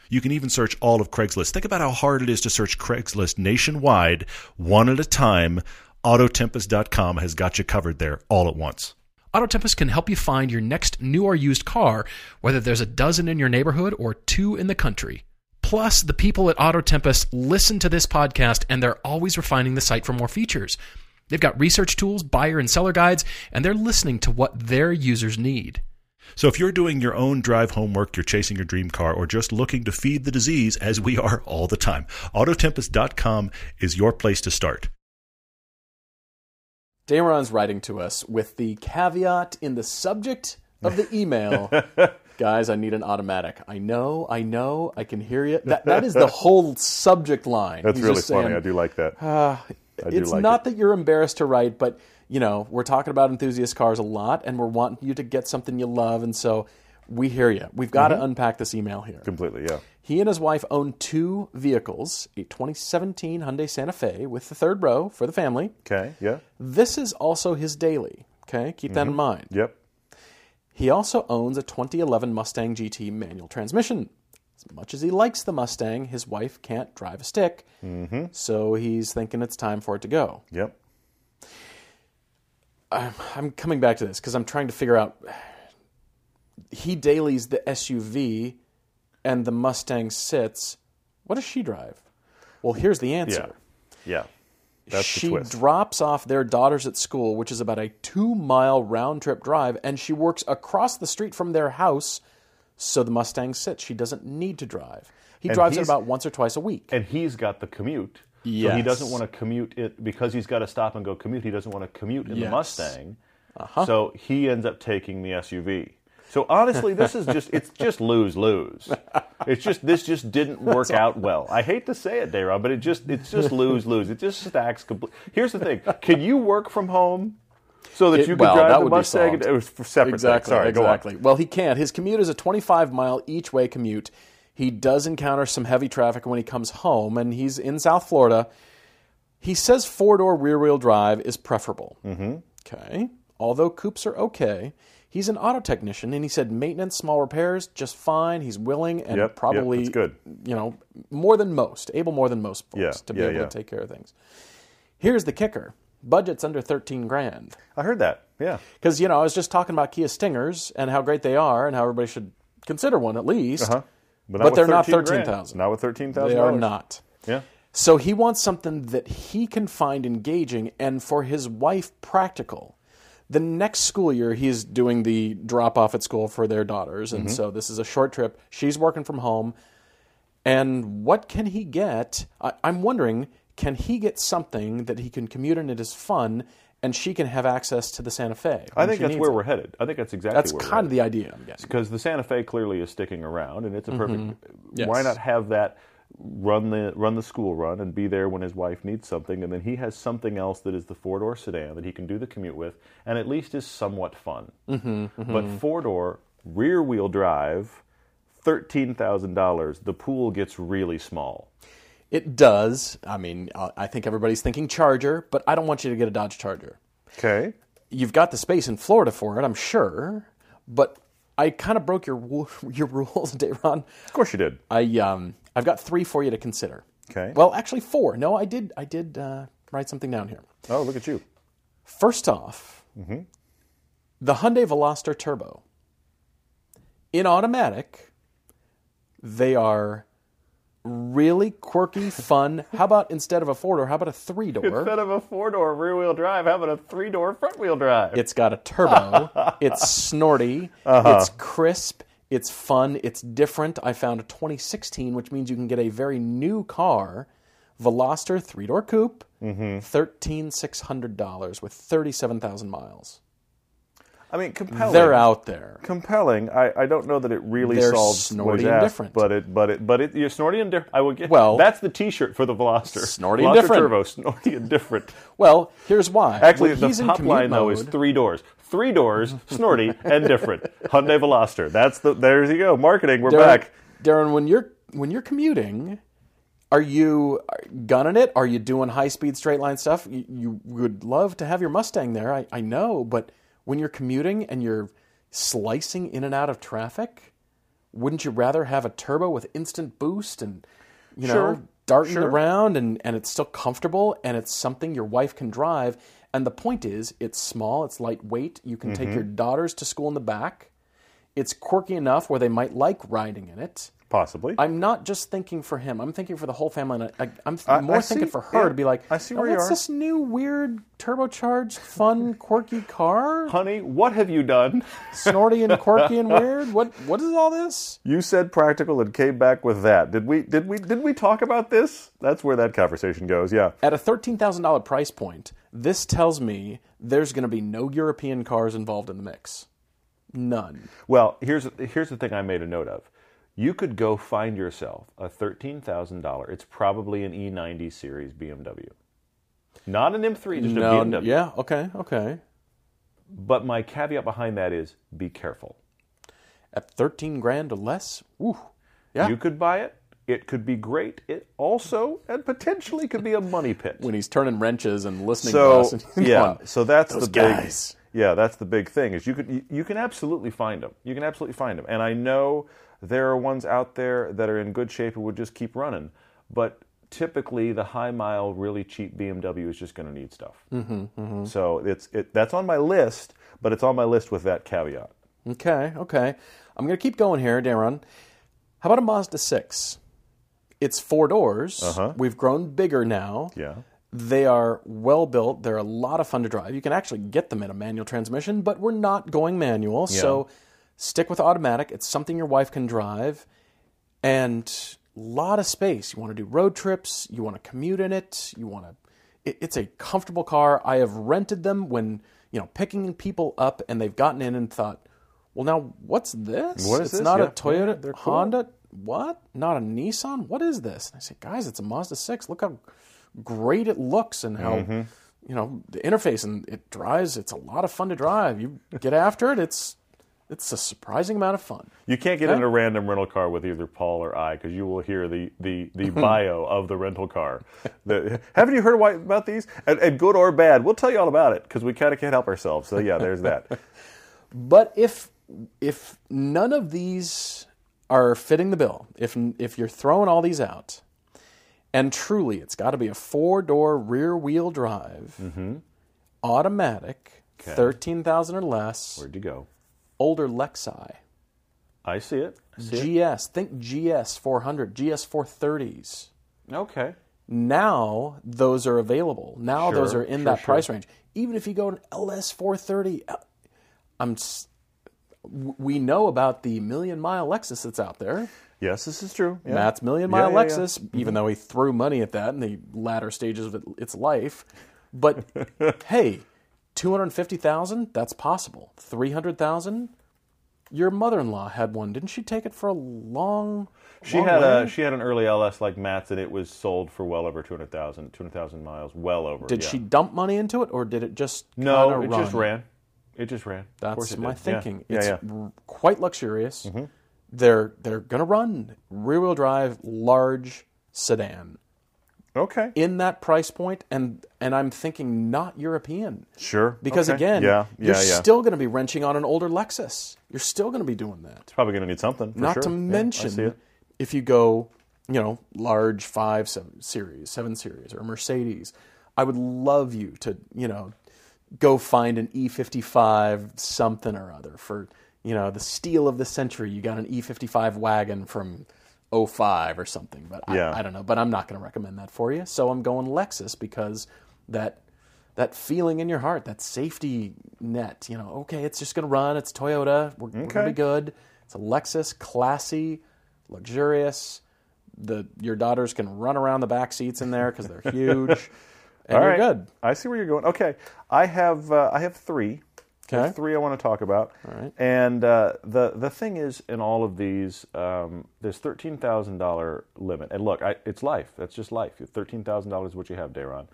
You can even search all of Craigslist. Think about how hard it is to search Craigslist nationwide, one at a time. Autotempest dot com has got you covered there all at once. Autotempest can help you find your next new or used car, whether there's a dozen in your neighborhood or two in the country. Plus, the people at Autotempest listen to this podcast, and they're always refining the site for more features. They've got research tools, buyer and seller guides, and they're listening to what their users need. So if you're doing your own drive homework, you're chasing your dream car, or just looking to feed the disease, as we are all the time, Autotempest dot com is your place to start. Dameron's writing to us with the caveat in the subject of the email, guys, I need an automatic. I know, I know, I can hear you. That, that is the whole subject line. That's He's really funny. Saying, I do like that. Uh, I do it's like not it. that you're embarrassed to write, but... You know, we're talking about enthusiast cars a lot, and we're wanting you to get something you love, and so we hear you. We've got mm-hmm. to unpack this email here. Completely, yeah. He and his wife own two vehicles, a twenty seventeen Hyundai Santa Fe with the third row for the family. Okay, yeah. This is also his daily, okay? Keep mm-hmm. that in mind. Yep. He also owns a twenty eleven Mustang G T manual transmission. As much as he likes the Mustang, his wife can't drive a stick, mm-hmm. so he's thinking it's time for it to go. Yep. I'm coming back to this because I'm trying to figure out, he dailies the S U V and the Mustang sits. What does she drive? Well, here's the answer. Yeah, yeah. That's the twist. She drops off their daughters at school, which is about a two-mile round-trip drive, and she works across the street from their house, so the Mustang sits. She doesn't need to drive. He drives it about once or twice a week. And he's got the commute. Yes. So he doesn't want to commute it because he's got to stop and go commute. He doesn't want to commute in yes. the Mustang. Uh-huh. So he ends up taking the S U V. So honestly, this is just, it's just lose-lose. It's just, this just didn't work out well. I hate to say it, Dayron, but it just, it's just lose-lose. It just stacks completely. Here's the thing. Can you work from home so that it, you can well, drive the Mustang? It was for separate exactly, things. Sorry, exactly. Go on. Well, he can't. His commute is a twenty-five mile each way commute. He does encounter some heavy traffic when he comes home, and he's in South Florida. He says four-door rear-wheel drive is preferable. Mm-hmm. Okay. Although coupes are okay, he's an auto technician, and he said maintenance, small repairs, just fine. He's willing and yep, probably, yep, good. you know, more than most, able more than most folks yeah, to be yeah, able yeah. to take care of things. Here's the kicker. Budget's under thirteen grand. I heard that, yeah. Because, you know, I was just talking about Kia Stingers and how great they are and how everybody should consider one at least. Uh-huh. But, but they're not thirteen thousand dollars. Not with thirteen thousand dollars. They are not. Yeah. So he wants something that he can find engaging and for his wife practical. The next school year, he is doing the drop-off at school for their daughters. And mm-hmm. so this is a short trip. She's working from home. And what can he get? I, I'm wondering, can he get something that he can commute in that is fun and she can have access to the Santa Fe? I think that's where it. we're headed. I think that's exactly that's where we're headed. That's kind of the idea, I'm guessing. Because the Santa Fe clearly is sticking around, and it's a perfect... Mm-hmm. Yes. Why not have that run the run the school run and be there when his wife needs something, and then he has something else that is the four-door sedan that he can do the commute with, and at least is somewhat fun. Mm-hmm. Mm-hmm. But four-door, rear-wheel drive, thirteen thousand dollars, the pool gets really small. It does. I mean, I think everybody's thinking Charger, but I don't want you to get a Dodge Charger. Okay. You've got the space in Florida for it, I'm sure, but I kind of broke your your rules, Dayron. Of course you did. I um I've got three for you to consider. Okay. Well, actually four. No, I did I did uh, write something down here. Oh, look at you. First off, mm-hmm. the Hyundai Veloster Turbo. In automatic, they are really quirky, fun. How about instead of a four-door, how about a three-door? Instead of a four-door rear-wheel drive, how about a three-door front-wheel drive? It's got a turbo. It's snorty. Uh-huh. It's crisp. It's fun. It's different. I found a twenty sixteen, which means you can get a very new car, Veloster three-door coupe, mm-hmm. thirteen thousand six hundred dollars with thirty-seven thousand miles. I mean, compelling. They're out there. Compelling. I, I don't know that it really They're solves snorty and asked, different. But it but it but it you're snorty and different. I would get well, that's the T-shirt for the Veloster. Snorty Veloster and different. Turbo. Snorty and different. Well, here's why. Actually, when the top line mode, though is three doors. Three doors, snorty and different. Hyundai Veloster. That's the. There you go. Marketing. We're Darren, back. Darren, when you're when you're commuting. Are you gunning it? Are you doing high-speed straight-line stuff? You, you would love to have your Mustang there, I, I know, but when you're commuting and you're slicing in and out of traffic, wouldn't you rather have a turbo with instant boost and, you know, sure. darting sure. around and, and it's still comfortable and it's something your wife can drive? And the point is, it's small, it's lightweight, you can mm-hmm. take your daughters to school in the back. It's quirky enough where they might like riding in it. Possibly. I'm not just thinking for him. I'm thinking for the whole family. I, I, I'm th- I, more I thinking see, for her yeah, to be like, I see where oh, you what's are. This new weird turbocharged, fun, quirky car? Honey, what have you done? Snorty and quirky and weird? What what is all this? You said practical and came back with that. Did we did we did we talk about this? That's where that conversation goes, yeah. At a thirteen thousand dollars price point, this tells me there's going to be no European cars involved in the mix. None. Well, here's here's the thing I made a note of. You could go find yourself a thirteen thousand dollars, it's probably an E ninety series B M W. Not an M three, just no, a B M W. Yeah, okay, okay. But my caveat behind that is be careful. At thirteen grand or less, woo, yeah. You could buy it. It could be great. It also, and potentially, could be a money pit. When he's turning wrenches and listening so, to us. And yeah, going, so that's the guys. big... Yeah, that's the big thing, is you, could, you, you can absolutely find them. You can absolutely find them. And I know... There are ones out there that are in good shape and would just keep running. But typically, the high-mile, really cheap B M W is just going to need stuff. Mm-hmm, mm-hmm. So it's it, that's on my list, but it's on my list with that caveat. Okay, okay. I'm going to keep going here, Darren. How about a Mazda six? It's four doors. Uh-huh. We've grown bigger now. Yeah. They are well-built. They're a lot of fun to drive. You can actually get them in a manual transmission, but we're not going manual, yeah. so... Stick with automatic. It's something your wife can drive. And a lot of space. You want to do road trips. You want to commute in it. You want to... It, it's a comfortable car. I have rented them when, you know, picking people up and they've gotten in and thought, well, now, what's this? What is it's this? Not yeah. a Toyota, yeah, cool. Honda, what? Not a Nissan? What is this? And I say, guys, it's a Mazda six. Look how great it looks and how... Mm-hmm. You know, the interface and it drives. It's a lot of fun to drive. You get after it, it's... It's a surprising amount of fun. You can't get okay. in a random rental car with either Paul or I, because you will hear the, the, the bio of the rental car. The, haven't you heard about these? And, and good or bad, we'll tell you all about it, because we kind of can't help ourselves. So yeah, there's that. But if if none of these are fitting the bill, if if you're throwing all these out, and truly it's got to be a four-door rear-wheel drive, mm-hmm. automatic, okay. thirteen thousand dollars or less. Where'd you go? Older Lexi. I see it. I see G S. It. Think G S four hundred, G S four thirties. Okay. Now those are available. Now sure, those are in sure, that sure. price range. Even if you go to L S four thirty, I'm, we know about the Million Mile Lexus that's out there. Yes, this is true. Yeah. Matt's Million Mile yeah, yeah, Lexus, yeah. even mm-hmm. though he threw money at that in the latter stages of its life. But hey... two hundred fifty thousand dollars, that's possible. three hundred thousand dollars, your mother-in-law had one. Didn't she take it for a long, she long had way? A, she had an early L S like Matt's, and it was sold for well over two hundred thousand, two hundred thousand miles, well over. Did yeah. she dump money into it, or did it just kind of run? No, it run? just ran. It just ran. That's my did. thinking. Yeah. It's yeah, yeah. quite luxurious. Mm-hmm. They're, they're going to run. Rear-wheel drive, large sedan. Okay. In that price point, and and I'm thinking not European. Sure. Because okay. again, yeah. Yeah, you're yeah. still going to be wrenching on an older Lexus. You're still going to be doing that. It's probably going to need something. For not sure. to mention, yeah, if you go, you know, large five seven series, seven series, or Mercedes, I would love you to, you know, go find an E fifty-five something or other for, you know, the steal of the century. You got an E fifty-five wagon from oh five or something. But yeah. I, I don't know. But I'm not going to recommend that for you. So I'm going Lexus because that that feeling in your heart, that safety net, you know, okay, it's just going to run. It's Toyota. We're, okay. we're going to be good. It's a Lexus, classy, luxurious. The your daughters can run around the back seats in there because they're huge. And all right. You're good. I see where you're going. Okay. I have uh, I have three. Okay. There's three I want to talk about. All right. And uh, the the thing is, in all of these, um, there's thirteen thousand dollars limit. And look, I, it's life. That's just life. thirteen thousand dollars is what you have, Daron.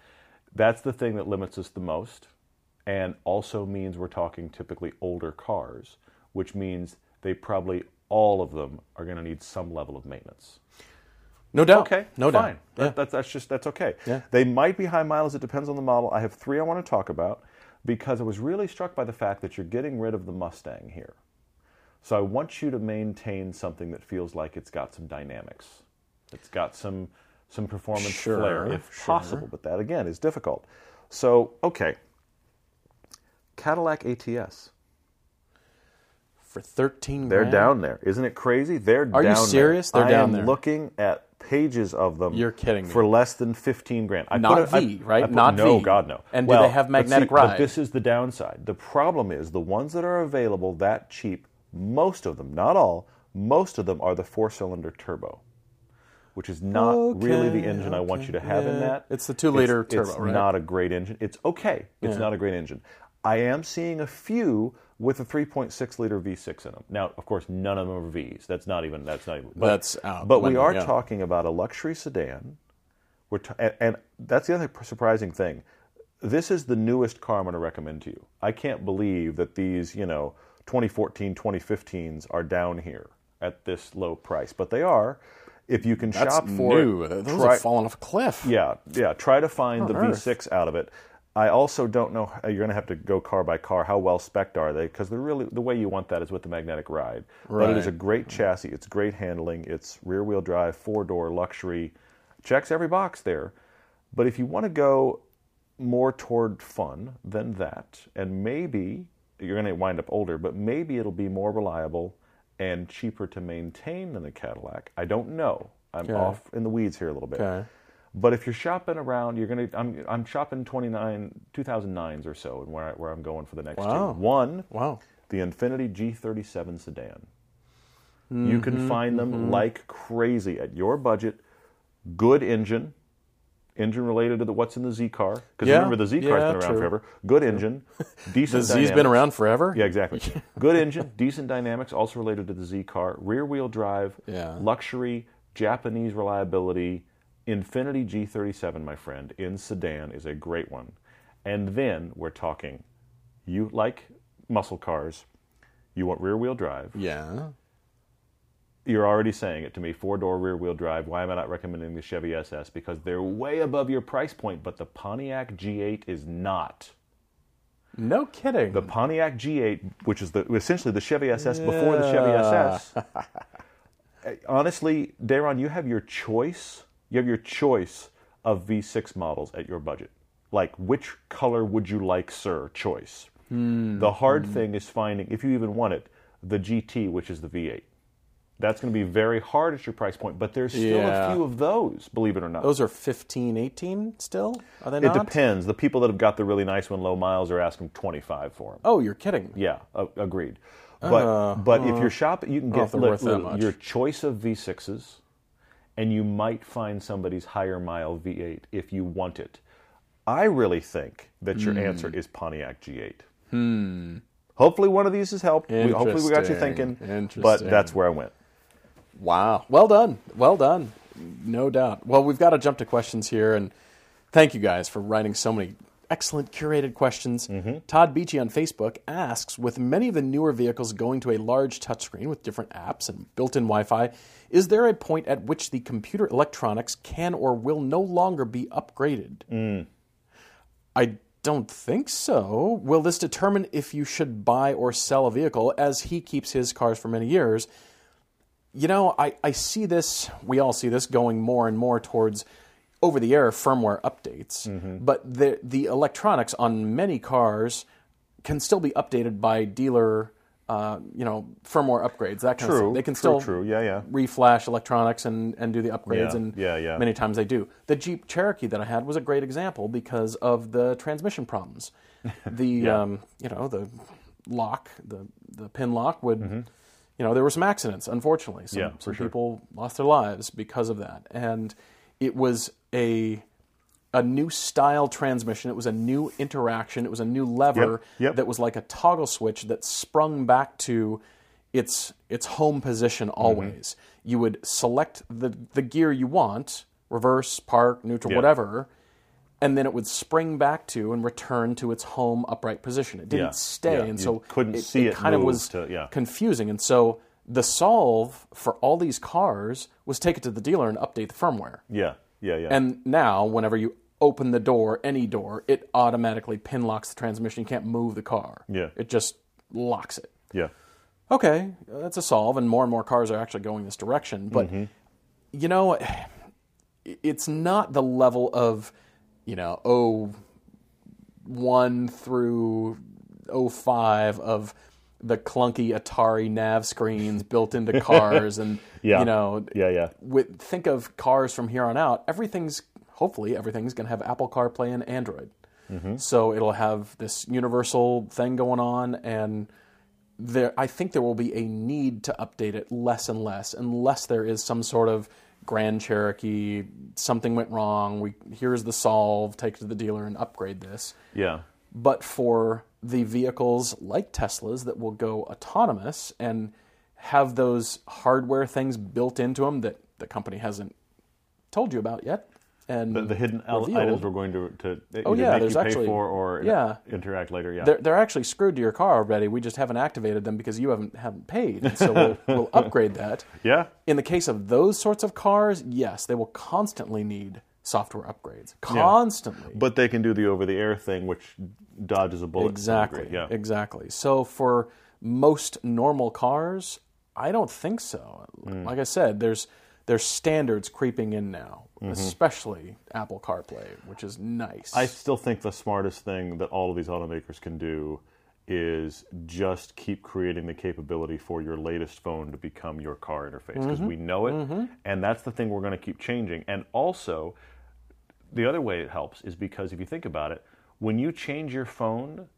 That's the thing that limits us the most, and also means we're talking typically older cars, which means they probably, all of them, are going to need some level of maintenance. No doubt. Okay. No doubt. Fine. Yeah. That, that's, that's just, that's okay. Yeah. They might be high miles. It depends on the model. I have three I want to talk about because I was really struck by the fact that you're getting rid of the Mustang here. So I want you to maintain something that feels like it's got some dynamics. It's got some, some performance sure, flair, if sure. possible. But that, again, is difficult. So, okay. Cadillac A T S. For thirteen grand. They're down there. Isn't it crazy? They're down there. Are you serious? They're down there. I am looking at pages of them. You're kidding me. For less than fifteen grand. I Not put a, V, I, right? I put, Not no, V. No, God, no. And well, do they have magnetic but see, ride? But this is the downside. The problem is the ones that are available that cheap, most of them, not all, most of them are the four-cylinder turbo, which is not okay, really the engine okay, I want you to have yeah. in that. It's the two-liter turbo, it's right? It's not a great engine. It's okay. It's yeah. not a great engine. I am seeing a few with a three point six liter V six in them. Now, of course, none of them are Vs. That's not even. That's not even. But, that's out but we are yeah. talking about a luxury sedan. We're t- and, and that's the other surprising thing. This is the newest car I'm going to recommend to you. I can't believe that these, you know, twenty fourteen, twenty fifteens are down here at this low price, but they are. If you can that's shop for new. It, those try, are falling off a cliff. Yeah, yeah. Try to find oh, the earth. V six out of it. I also don't know, you're going to have to go car by car, how well spec'd are they, because they're really, the way you want that is with the magnetic ride. Right. But it is a great chassis, it's great handling, it's rear-wheel drive, four-door, luxury, checks every box there. But if you want to go more toward fun than that, and maybe, you're going to wind up older, but maybe it'll be more reliable and cheaper to maintain than the Cadillac. I don't know. I'm okay. off in the weeds here a little bit. Okay. But if you're shopping around, you're gonna. I'm I'm shopping twenty-nine, two thousand nines or so, and where I, where I'm going for the next wow. two. One, wow. the Infiniti G thirty-seven sedan. Mm-hmm, you can find them mm-hmm. like crazy at your budget. Good engine, engine related to the what's in the Z car. Because yeah. remember the Z car's yeah, been around true. forever. Good engine, decent. The Z's dynamics. been around forever. Yeah, exactly. Good engine, decent dynamics, also related to the Z car. Rear wheel drive, yeah. luxury, Japanese reliability. Infiniti G thirty-seven, my friend, in sedan is a great one. And then we're talking, you like muscle cars, you want rear-wheel drive. Yeah. You're already saying it to me, four-door rear-wheel drive. Why am I not recommending the Chevy S S? Because they're way above your price point, but the Pontiac G eight is not. No kidding. The Pontiac G eight, which is the essentially the Chevy S S yeah. before the Chevy S S. Honestly, Daron, you have your choice... You have your choice of V six models at your budget. Like, which color would you like, sir? Choice. Mm. The hard mm. thing is finding, if you even want it, the G T, which is the V eight. That's going to be very hard at your price point, but there's still yeah. a few of those, believe it or not. Those are fifteen, eighteen still? Are they not? It depends. The people that have got the really nice one, low miles, are asking twenty-five for them. Oh, you're kidding. Yeah, uh, agreed. But uh, but uh, if you're shopping, you can get li- li- your choice of V sixes. And you might find somebody's higher mile V eight if you want it. I really think that your mm. answer is Pontiac G eight. Hmm. Hopefully one of these has helped. We, hopefully we got you thinking. Interesting. But that's where I went. Wow. Well done. Well done. No doubt. Well, we've got to jump to questions here. And thank you guys for writing so many excellent curated questions. Mm-hmm. Todd Beachy on Facebook asks, with many of the newer vehicles going to a large touchscreen with different apps and built-in Wi-Fi, is there a point at which the computer electronics can or will no longer be upgraded? Mm. I don't think so. Will this determine if you should buy or sell a vehicle, as he keeps his cars for many years? You know, I, I see this, we all see this going more and more towards over-the-air firmware updates, mm-hmm. but the the electronics on many cars can still be updated by dealer uh, you know, firmware upgrades, that kind true, of stuff. They can true, still true. Yeah, yeah. reflash electronics and, and do the upgrades, yeah, and yeah, yeah. many times they do. The Jeep Cherokee that I had was a great example because of the transmission problems. The yeah. um, you know, the lock, the the pin lock would, mm-hmm. you know, there were some accidents, unfortunately. Some, yeah, for some sure. people lost their lives because of that, and it was a a new style transmission. It was a new interaction. It was a new lever yep, yep. that was like a toggle switch that sprung back to its its home position always. Mm-hmm. You would select the, the gear you want, reverse, park, neutral, yep. whatever, and then it would spring back to and return to its home upright position. It didn't yeah, stay, yeah. and so you couldn't it, see it, it kind of was to, yeah. confusing. And so the solve for all these cars was take it to the dealer and update the firmware. Yeah, yeah, yeah. And now, whenever you open the door, any door, it automatically pin locks the transmission. You can't move the car. Yeah. It just locks it. Yeah. Okay, that's a solve, and more and more cars are actually going this direction. But, mm-hmm. you know, it's not the level of, you know, oh one through oh five of the clunky Atari nav screens built into cars. And, yeah. you know, yeah, yeah. With, think of cars from here on out. Everything's, hopefully, everything's going to have Apple CarPlay and Android. Mm-hmm. So it'll have this universal thing going on. And there, I think there will be a need to update it less and less, unless there is some sort of Grand Cherokee, something went wrong, we here's the solve, take it to the dealer and upgrade this. Yeah. But for the vehicles like Teslas that will go autonomous and have those hardware things built into them that the company hasn't told you about yet, and the, the hidden revealed, items we're going to, to either oh, yeah, make you pay actually, for or yeah, interact later. Yeah, they're, they're actually screwed to your car already. We just haven't activated them because you haven't haven't paid, and so we'll, we'll upgrade that. Yeah. In the case of those sorts of cars, yes, they will constantly need software upgrades. Constantly. Yeah. But they can do the over-the-air thing, which dodges a bullet. Exactly. Yeah. Exactly. So for most normal cars, I don't think so. Mm. Like I said, there's... There's standards creeping in now, mm-hmm. especially Apple CarPlay, which is nice. I still think the smartest thing that all of these automakers can do is just keep creating the capability for your latest phone to become your car interface, because mm-hmm. we know it, mm-hmm. and that's the thing we're going to keep changing. And also, the other way it helps is because if you think about it, when you change your phone,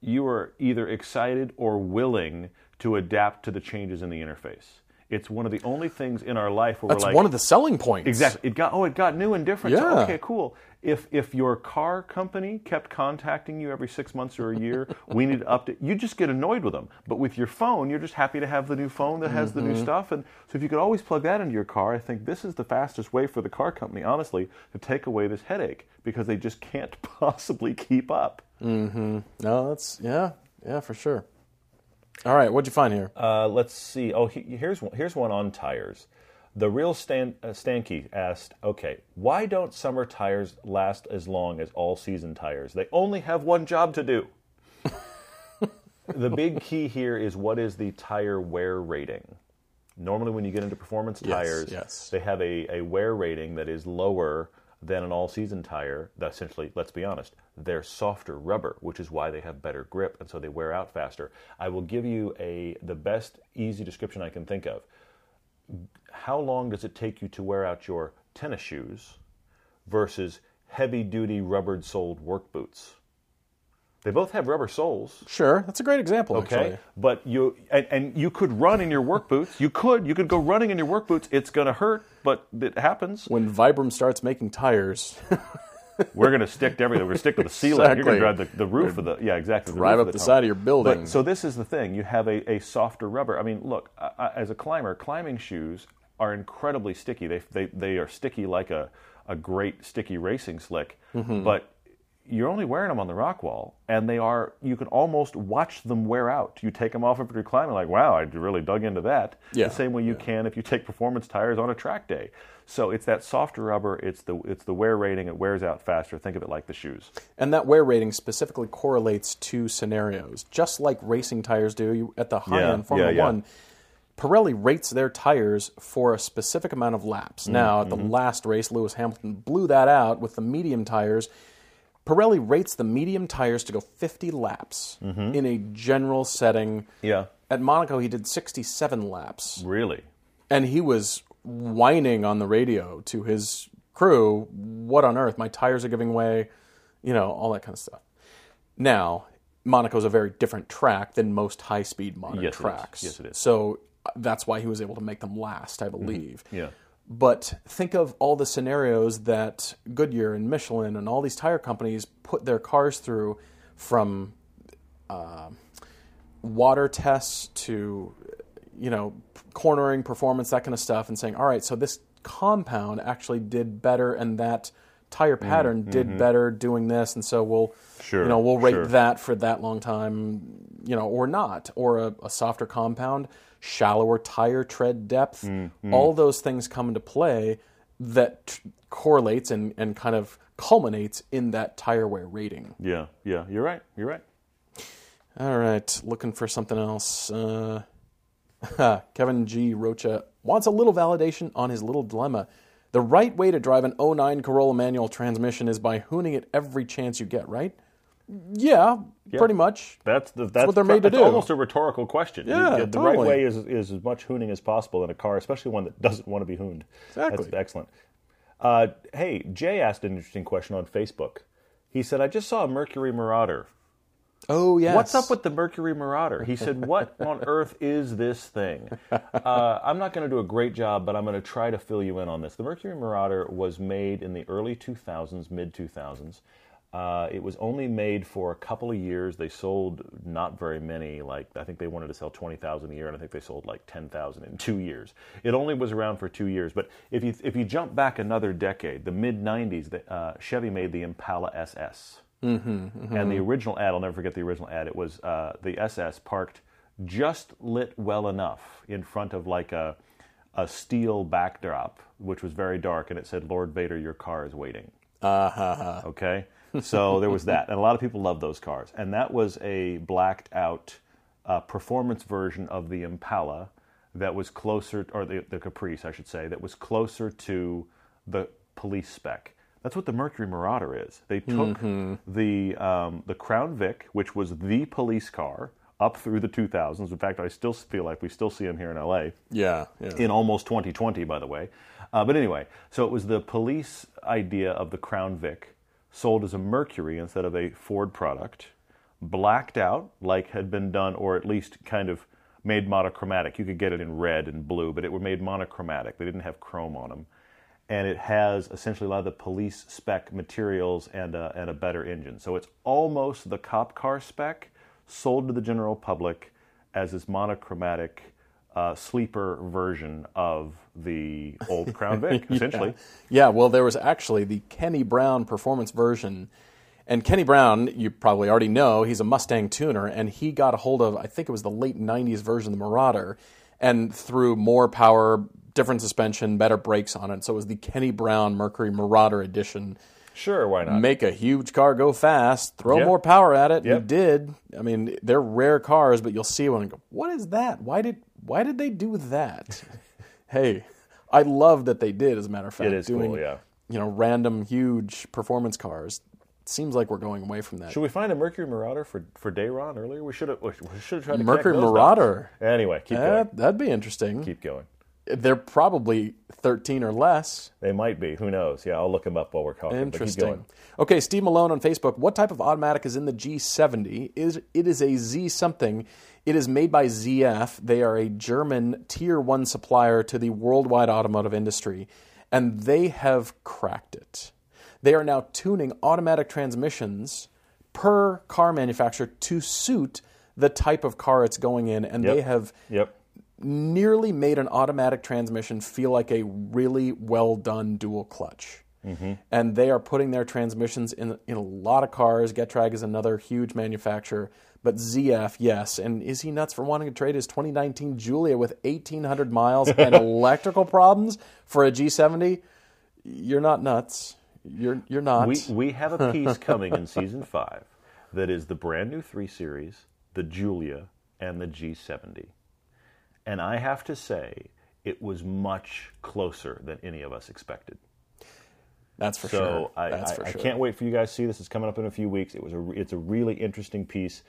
you are either excited or willing to adapt to the changes in the interface. It's one of the only things in our life where That's we're like... That's one of the selling points. Exactly. It got Oh, it got new and different. Yeah. So, okay, cool. If if your car company kept contacting you every six months or a year, we need to update... You just get annoyed with them. But with your phone, you're just happy to have the new phone that has mm-hmm. the new stuff. And so if you could always plug that into your car, I think this is the fastest way for the car company, honestly, to take away this headache because they just can't possibly keep up. Mm-hmm. No, that's... Yeah. Yeah, for sure. All right, what'd you find here? Uh, let's see. Oh, he, here's one, here's one on tires. The real Stan, uh, Stanky asked, okay, why don't summer tires last as long as all-season tires? They only have one job to do. The big key here is what is the tire wear rating? Normally when you get into performance yes, tires, yes. they have a, a wear rating that is lower than an all-season tire. That essentially, let's be honest, they're softer rubber, which is why they have better grip, and so they wear out faster. I will give you a the best, easy description I can think of. How long does it take you to wear out your tennis shoes versus heavy-duty, rubber-soled work boots? They both have rubber soles. Sure, that's a great example, okay, actually. But you, and, and you could run in your work boots. You could. You could go running in your work boots. It's going to hurt, but it happens. When Vibram starts making tires... We're going to stick to everything. We're going to stick to the ceiling. Exactly. You're going to drive the, the roof You're of the... Yeah, exactly. The drive roof up of the, the side of your building. But, so this is the thing. You have a, a softer rubber. I mean, look, I, as a climber, climbing shoes are incredibly sticky. They they, they are sticky like a, a great sticky racing slick. Mm-hmm. But you're only wearing them on the rock wall, and they are... You can almost watch them wear out. You take them off after you're climbing, like, wow, I really dug into that. Yeah. The same way you yeah. can if you take performance tires on a track day. So it's that softer rubber, it's the it's the wear rating, it wears out faster. Think of it like the shoes. And that wear rating specifically correlates to scenarios, just like racing tires do. You, at the high yeah, end, Formula yeah, yeah. One, Pirelli rates their tires for a specific amount of laps. Mm-hmm, now, at the mm-hmm. last race, Lewis Hamilton blew that out with the medium tires. Pirelli rates the medium tires to go fifty laps mm-hmm. in a general setting. Yeah. at Monaco, he did sixty-seven laps. Really? And he was whining on the radio to his crew, what on earth, my tires are giving way, you know, all that kind of stuff. Now, Monaco's a very different track than most high-speed modern yes, tracks. It is. Yes, it is. So that's why he was able to make them last, I believe. Mm-hmm. Yeah. But think of all the scenarios that Goodyear and Michelin and all these tire companies put their cars through, from uh, water tests to, you know, cornering performance, that kind of stuff, and saying, all right, so this compound actually did better and that tire pattern mm-hmm. did better doing this, and so we'll, sure, you know, we'll rate sure. that for that long time, you know, or not, or a, a softer compound, shallower tire tread depth, mm-hmm. all those things come into play that t- correlates and, and kind of culminates in that tire wear rating. Yeah, yeah, you're right, you're right. All right, looking for something else. Uh, Kevin G. Rocha wants a little validation on his little dilemma. The right way to drive an oh nine Corolla manual transmission is by hooning it every chance you get, right? Yeah, yeah, pretty much. That's, the, that's, that's what they're made to do. It's almost a rhetorical question. Yeah, the totally. right way is, is as much hooning as possible in a car, especially one that doesn't want to be hooned. Exactly. That's excellent. Uh, hey, Jay asked an interesting question on Facebook. He said, I just saw a Mercury Marauder. Oh, yes. What's up with the Mercury Marauder? He said, what on earth is this thing? Uh, I'm not going to do a great job, but I'm going to try to fill you in on this. The Mercury Marauder was made in the early two thousands, mid two thousands. Uh, it was only made for a couple of years. They sold not very many. Like, I think they wanted to sell twenty thousand a year, and I think they sold like ten thousand in two years. It only was around for two years. But if you if you jump back another decade, the mid nineties, the, uh, Chevy made the Impala S S. Mm-hmm, mm-hmm. And the original ad, I'll never forget the original ad, it was uh, the S S parked just lit well enough in front of like a, a steel backdrop, which was very dark, and it said, Lord Vader, your car is waiting. Uh-huh. Okay? So there was that. And a lot of people loved those cars. And that was a blacked out uh, performance version of the Impala that was closer, or the, the Caprice, I should say, that was closer to the police spec. That's what the Mercury Marauder is. They took mm-hmm. the um, the Crown Vic, which was the police car, up through the two thousands. In fact, I still feel like we still see them here in L A. Yeah. yeah. In almost twenty twenty, by the way. Uh, but anyway, so it was the police idea of the Crown Vic sold as a Mercury instead of a Ford product, blacked out like had been done, or at least kind of made monochromatic. You could get it in red and blue, but it were made monochromatic. They didn't have chrome on them. And it has essentially a lot of the police spec materials and a, and a better engine. So it's almost the cop car spec sold to the general public as this monochromatic uh, sleeper version of the old Crown Vic, essentially. Yeah. yeah, well, there was actually the Kenny Brown performance version. And Kenny Brown, you probably already know, he's a Mustang tuner. And he got a hold of, I think it was the late nineties version of the Marauder. And threw more power, different suspension, better brakes on it. So it was the Kenny Brown Mercury Marauder edition. Sure, why not? Make a huge car go fast, throw yep. more power at it. Yep. He did. I mean, they're rare cars, but you'll see one and go, what is that? Why did why did they do that? Hey, I love that they did, as a matter of fact. It is doing, cool, yeah. You know, random, huge performance cars. Seems like we're going away from that. Should we find a Mercury Marauder for for Dayron earlier? We should have we should have tried to Mercury those Marauder. Numbers. Anyway, keep uh, going. That'd be interesting. Keep going. They're probably thirteen or less. They might be. Who knows? Yeah, I'll look them up while we're talking. Interesting. Keep going. Okay, Steve Malone on Facebook. What type of automatic is in the G seventy? Is it is a Z something? It is made by Z F. They are a German tier one supplier to the worldwide automotive industry, and they have cracked it. They are now tuning automatic transmissions per car manufacturer to suit the type of car it's going in. And yep. they have yep. nearly made an automatic transmission feel like a really well-done dual clutch. Mm-hmm. And they are putting their transmissions in, in a lot of cars. GETRAG is another huge manufacturer. But Z F, yes. And is he nuts for wanting to trade his twenty nineteen Giulia with eighteen hundred miles and electrical problems for a G seventy? You're not nuts. You're you're not. We we have a piece coming in season five that is the brand new three series, the Giulia, and the G seventy. And I have to say, it was much closer than any of us expected. That's for so sure. I, That's I, for sure. I can't wait for you guys to see this. It's coming up in a few weeks. It was a it's a really interesting piece.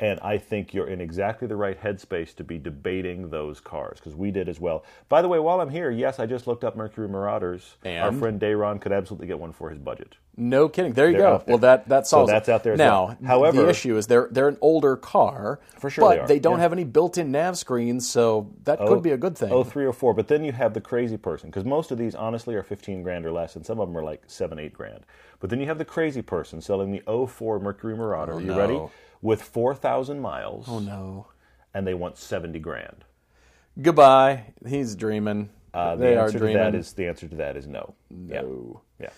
And I think you're in exactly the right headspace to be debating those cars, because we did as well. By the way, while I'm here, yes, I just looked up Mercury Marauders. And? Our friend Dayron could absolutely get one for his budget. No kidding. There you they're go. Well, that, that solves it. So that's out there as now, well. However, the issue is they're they're an older car, for sure but they, are. they don't yeah. have any built-in nav screens, so that oh, could be a good thing. Oh, three or four. But then you have the crazy person, because most of these, honestly, are fifteen grand or less, and some of them are like seven, eight grand. But then you have the crazy person selling the oh four Mercury Marauder. Oh, you no. ready? With four thousand miles. Oh, no. And they want seventy grand. Goodbye. He's dreaming. Uh, they the answer are dreaming. To that is, the answer to that is no. No. Yeah. yeah.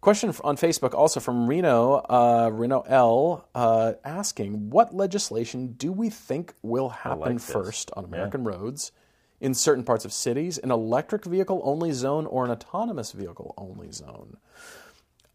Question on Facebook also from Reno, uh, Reno L, uh, asking, what legislation do we think will happen like first on American yeah. roads, in certain parts of cities, an electric vehicle-only zone or an autonomous vehicle-only zone?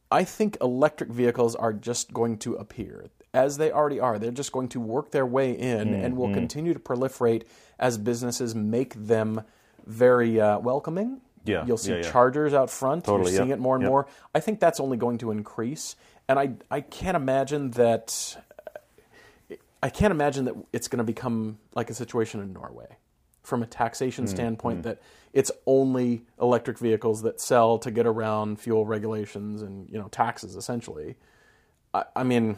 I think electric vehicles are just going to appear, as they already are. They're just going to work their way in mm, and will mm. continue to proliferate as businesses make them very uh, welcoming. Yeah, You'll see yeah, yeah. chargers out front. Totally, You're seeing yep, it more and yep. more. I think that's only going to increase. And I, I can't imagine that... I can't imagine that it's going to become like a situation in Norway. From a taxation standpoint, mm-hmm. that it's only electric vehicles that sell to get around fuel regulations and, you know, taxes, essentially. I, I mean,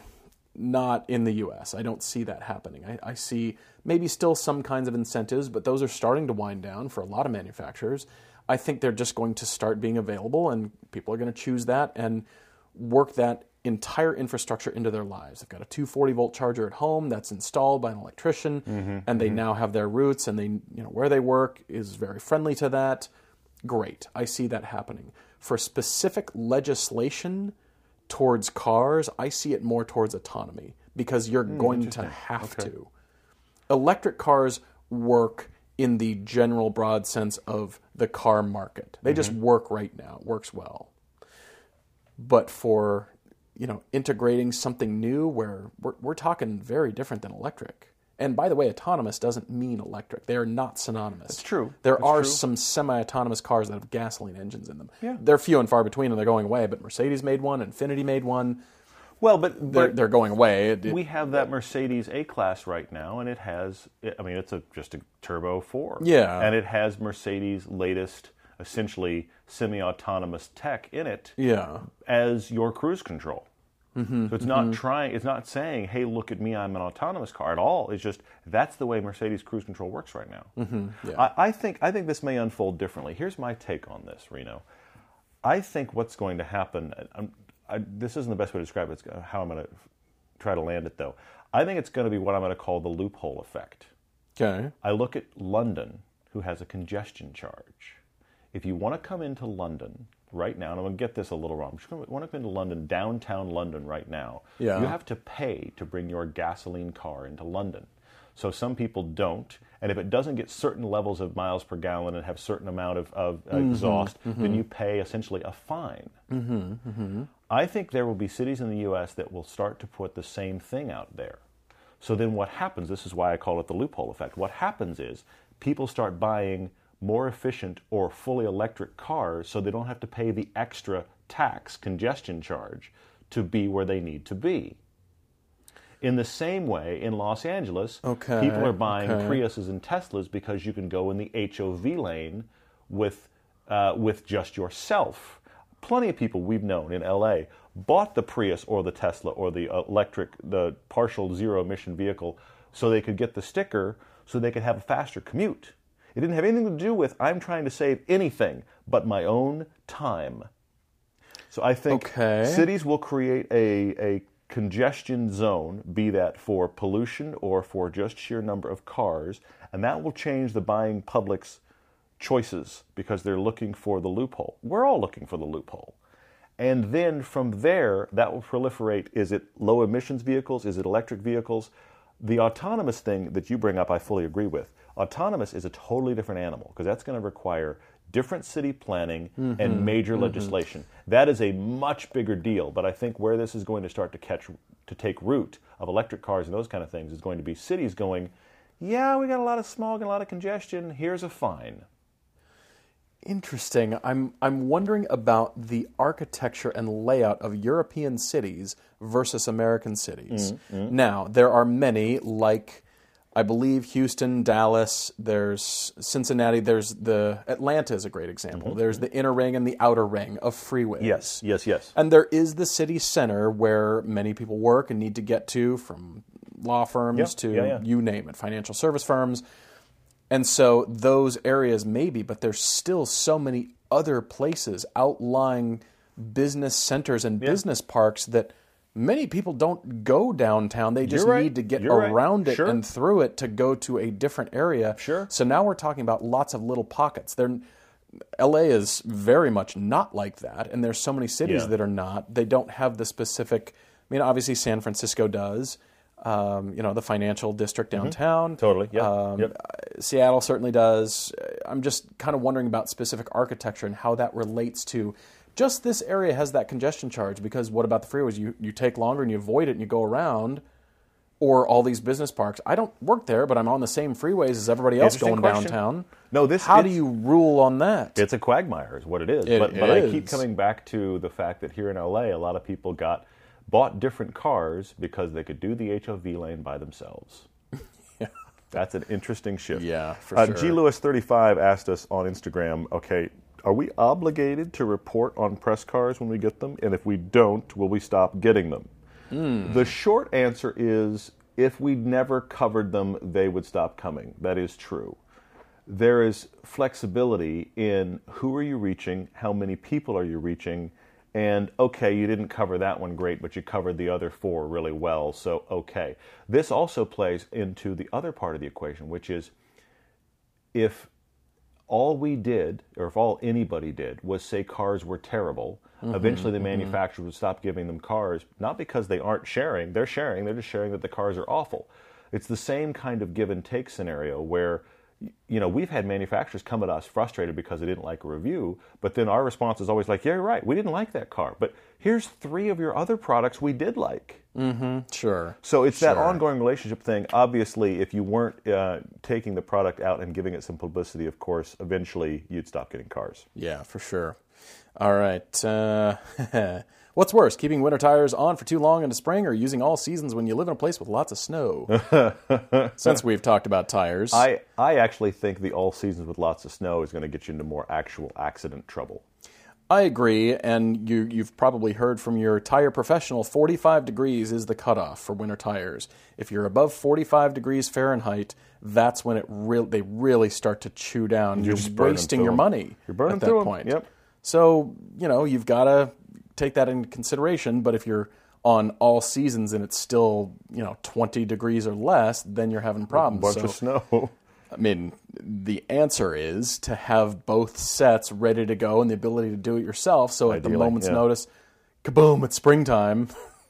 not in the U S I don't see that happening. I, I see maybe still some kinds of incentives, but those are starting to wind down for a lot of manufacturers. I think they're just going to start being available, and people are going to choose that and work that entire infrastructure into their lives. They've got a two forty volt charger at home that's installed by an electrician, mm-hmm, and they mm-hmm. now have their routes, and they, you know, where they work is very friendly to that. Great. I see that happening. For specific legislation towards cars, I see it more towards autonomy, because you're mm, going to have okay. to. Electric cars work in the general broad sense of the car market. They mm-hmm. just work right now. It works well. But for, you know, integrating something new where we're, we're talking very different than electric. And by the way, autonomous doesn't mean electric. They are not synonymous. That's true. There That's are true. some semi-autonomous cars that have gasoline engines in them. Yeah. They're few and far between, and they're going away. But Mercedes made one. Infiniti made one. Well, but they're, they're going away. It, it, we have that Mercedes A-Class right now, and it has, I mean, it's a, just a Turbo four. Yeah. And it has Mercedes' latest, essentially, semi-autonomous tech in it yeah. as your cruise control. Mm-hmm, so it's mm-hmm. not trying, it's not saying, hey, look at me, I'm an autonomous car at all. It's just, that's the way Mercedes cruise control works right now. Mm-hmm, yeah. I, I think I think this may unfold differently. Here's my take on this, Reno. I think what's going to happen... I'm, I, this isn't the best way to describe it. It's how I'm going to try to land it, though. I think it's going to be what I'm going to call the loophole effect. Okay. I look at London, who has a congestion charge. If you want to come into London right now, and I'm going to get this a little wrong, if you want to come into London, downtown London right now, yeah. you have to pay to bring your gasoline car into London. So some people don't, and if it doesn't get certain levels of miles per gallon and have certain amount of, of mm-hmm, exhaust, mm-hmm. then you pay essentially a fine. Mm-hmm, mm-hmm. I think there will be cities in the U S that will start to put the same thing out there. So then what happens, this is why I call it the loophole effect, what happens is people start buying more efficient or fully electric cars so they don't have to pay the extra tax congestion charge to be where they need to be. In the same way, in Los Angeles, okay, people are buying okay. Priuses and Teslas because you can go in the H O V lane with uh, with just yourself. Plenty of people we've known in L A bought the Prius or the Tesla or the electric, the partial zero-emission vehicle so they could get the sticker so they could have a faster commute. It didn't have anything to do with, I'm trying to save anything but my own time. So I think okay. cities will create a... a congestion zone, be that for pollution or for just sheer number of cars, and that will change the buying public's choices because they're looking for the loophole. We're all looking for the loophole. And then from there, that will proliferate. Is it low emissions vehicles? Is it electric vehicles? The autonomous thing that you bring up, I fully agree with. Autonomous is a totally different animal because that's going to require different city planning mm-hmm. and major mm-hmm. legislation. That is a much bigger deal, but I think where this is going to start to catch to take root of electric cars and those kind of things is going to be cities going, yeah, we got a lot of smog and a lot of congestion, here's a fine. Interesting. I'm I'm wondering about the architecture and layout of European cities versus American cities. Mm-hmm. Now, there are many, like I believe Houston, Dallas, there's Cincinnati, there's the Atlanta is a great example. Mm-hmm. There's the inner ring and the outer ring of freeways. Yes, yes, yes. And there is the city center where many people work and need to get to, from law firms yeah, to yeah, yeah. you name it, financial service firms. And so those areas maybe, but there's still so many other places, outlying business centers and yeah. business parks that many people don't go downtown. They just right. need to get You're around right. it sure. and through it to go to a different area. Sure. So now we're talking about lots of little pockets. They're, L A is very much not like that, and there's so many cities yeah. that are not. They don't have the specific... I mean, obviously San Francisco does. Um, you know, the financial district downtown. Mm-hmm. Totally, yeah. Um, yep. uh, Seattle certainly does. I'm just kind of wondering about specific architecture and how that relates to just this area has that congestion charge, because what about the freeways? You, you take longer and you avoid it and you go around, or all these business parks. I don't work there, but I'm on the same freeways as everybody else going question. downtown. No, this, how do you rule on that? It's a quagmire is what it is. It but, is. But I keep coming back to the fact that here in L A, a lot of people got... bought different cars because they could do the H O V lane by themselves. yeah. That's an interesting shift. Yeah, for uh, sure. G Lewis thirty-five asked us on Instagram, okay, are we obligated to report on press cars when we get them? And if we don't, will we stop getting them? Mm. The short answer is, if we never covered them, they would stop coming. That is true. There is flexibility in who are you reaching, how many people are you reaching, and, okay, you didn't cover that one great, but you covered the other four really well, so okay. This also plays into the other part of the equation, which is if all we did, or if all anybody did, was say cars were terrible, mm-hmm, eventually the manufacturer mm-hmm. would stop giving them cars, not because they aren't sharing. They're sharing. They're just sharing that the cars are awful. It's the same kind of give-and-take scenario where... you know, we've had manufacturers come at us frustrated because they didn't like a review, but then our response is always like, yeah, you're right, we didn't like that car, but here's three of your other products we did like. Mm-hmm. Sure. So it's sure. that ongoing relationship thing. Obviously, if you weren't uh, taking the product out and giving it some publicity, of course, eventually you'd stop getting cars. Yeah, for sure. All right. Uh, what's worse, keeping winter tires on for too long into spring, or using all seasons when you live in a place with lots of snow? Since we've talked about tires. I, I actually think the all seasons with lots of snow is going to get you into more actual accident trouble. I agree, and you, you've probably heard from your tire professional, forty-five degrees is the cutoff for winter tires. If you're above forty-five degrees Fahrenheit, that's when it re- they really start to chew down. You're, you're wasting your money you're burning at that point. Yep. So, you know, you've got to take that into consideration, but if you're on all seasons and it's still, you know, twenty degrees or less, then you're having problems. A bunch so, of snow. I mean, the answer is to have both sets ready to go and the ability to do it yourself, so Ideally, at the moment's yeah. notice, kaboom, it's springtime,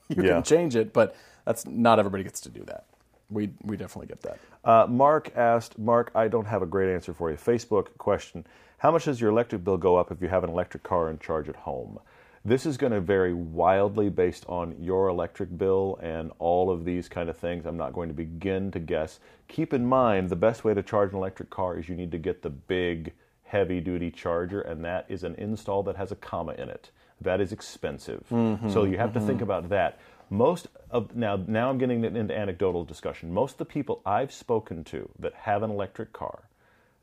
you yeah. can change it, but that's not everybody gets to do that. We we definitely get that. Uh, Mark asked, Mark, I don't have a great answer for you. Facebook question. How much does your electric bill go up if you have an electric car and charge at home? This is going to vary wildly based on your electric bill and all of these kind of things. I'm not going to begin to guess. Keep in mind, the best way to charge an electric car is you need to get the big, heavy-duty charger, and that is an install that has a comma in it. That is expensive. Mm-hmm, so you have mm-hmm. to think about that. Most of now, now I'm getting into anecdotal discussion. Most of the people I've spoken to that have an electric car,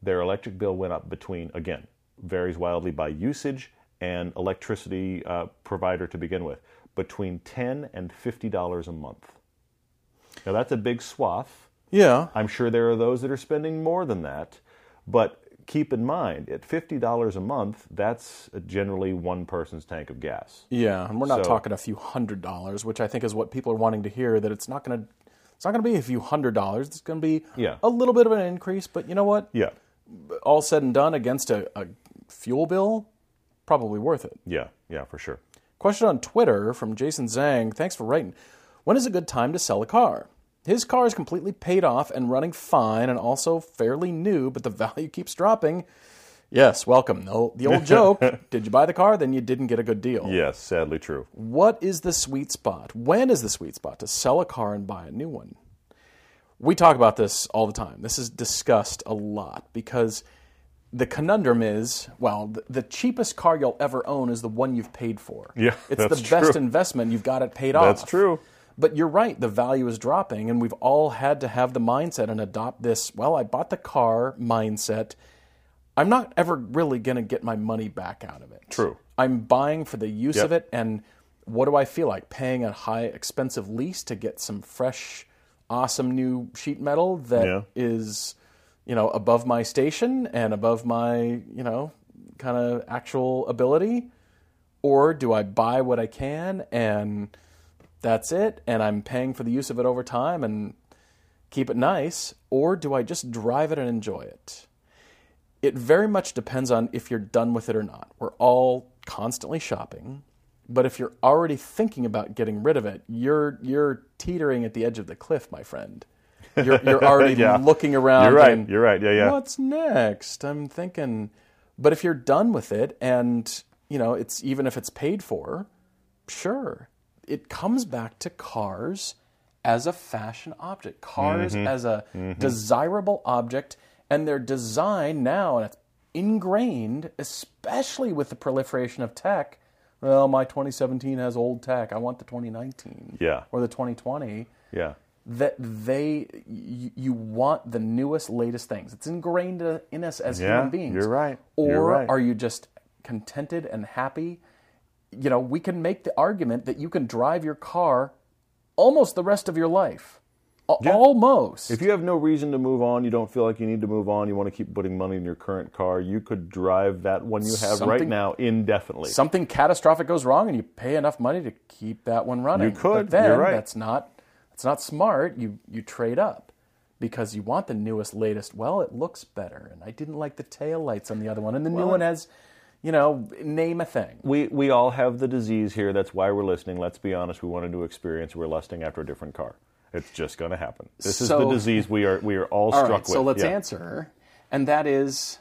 their electric bill went up between, again, varies wildly by usage and electricity uh, provider to begin with, between ten dollars and fifty dollars a month. Now, that's a big swath. Yeah. I'm sure there are those that are spending more than that. But keep in mind, at fifty dollars a month, that's generally one person's tank of gas. Yeah, and we're not so, talking a few hundred dollars, which I think is what people are wanting to hear, that it's not going to it's not going to be a few hundred dollars. It's going to be yeah. a little bit of an increase, but you know what? Yeah. All said and done against a, a fuel bill, probably worth it. Yeah, yeah, for sure. Question on Twitter from Jason Zhang. Thanks for writing. When is a good time to sell a car? His car is completely paid off and running fine and also fairly new, but the value keeps dropping. Yes, welcome. The old joke, did you buy the car, then you didn't get a good deal. Yes, sadly true. What is the sweet spot? When is the sweet spot to sell a car and buy a new one? We talk about this all the time. This is discussed a lot because the conundrum is, well, the, the cheapest car you'll ever own is the one you've paid for. Yeah, it's that's the best true. investment. You've got it paid off. That's true. But you're right, the value is dropping, and we've all had to have the mindset and adopt this, well, I bought the car mindset. I'm not ever really going to get my money back out of it. True. I'm buying for the use yep. of it, and what do I feel like? Paying a high, expensive lease to get some fresh, awesome new sheet metal that yeah. is, you know, above my station and above my, you know, kind of actual ability? Or do I buy what I can and... that's it, and I'm paying for the use of it over time and keep it nice, or do I just drive it and enjoy it? It very much depends on if you're done with it or not. We're all constantly shopping, but if you're already thinking about getting rid of it, you're you're teetering at the edge of the cliff, my friend. You're, you're already yeah. looking around. You're right, and, you're right, yeah, yeah. What's next? I'm thinking, but if you're done with it, and you know, it's even if it's paid for, sure. It comes back to cars as a fashion object, cars mm-hmm. as a mm-hmm. desirable object, and their design now, and it's ingrained, especially with the proliferation of tech. Well, my twenty seventeen has old tech. I want the twenty nineteen yeah. or the twenty twenty. Yeah. That they, you, you want the newest, latest things. It's ingrained in us as yeah, human beings. You're right. Or you're right. Are you just contented and happy? You know, we can make the argument that you can drive your car almost the rest of your life. A- yeah. Almost. If you have no reason to move on, you don't feel like you need to move on, you want to keep putting money in your current car, you could drive that one you have something, right now indefinitely. Something catastrophic goes wrong and you pay enough money to keep that one running. You could. But then You're right. that's not that's not smart. You you trade up. Because you want the newest, latest. Well, it looks better. And I didn't like the taillights on the other one. And the well, new one has... You know, name a thing. We we all have the disease here. That's why we're listening. Let's be honest. We want a new experience. We're lusting after a different car. It's just going to happen. This so, is the disease we are we are all, all struck right, with. So let's yeah. answer. And that is,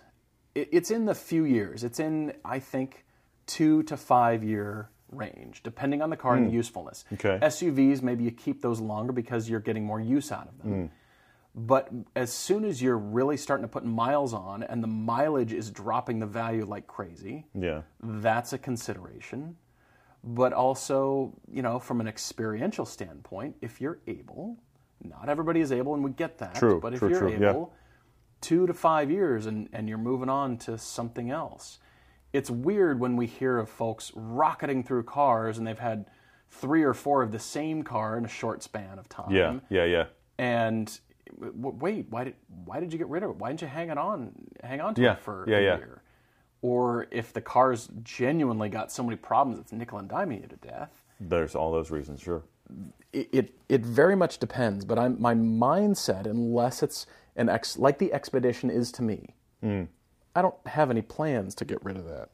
it, it's in the few years. It's in, I think, two to five year range, depending on the car mm. and the usefulness. Okay. S U Vs, maybe you keep those longer because you're getting more use out of them. Mm. But as soon as you're really starting to put miles on and the mileage is dropping the value like crazy, yeah, that's a consideration. But also, you know, from an experiential standpoint, if you're able, not everybody is able, and we get that. True, but if true, you're true, able, yeah. two to five years and, and you're moving on to something else. It's weird when we hear of folks rocketing through cars and they've had three or four of the same car in a short span of time. Yeah, yeah, yeah. And... wait, why did why did you get rid of it? Why didn't you hang it on, hang on to yeah. it for yeah, a yeah. year? Or if the car's genuinely got so many problems, it's nickel and diming you to death. There's all those reasons, sure. It it, it very much depends, but I'm, my mindset, unless it's an ex, like the Expedition is to me, mm. I don't have any plans to get rid of that.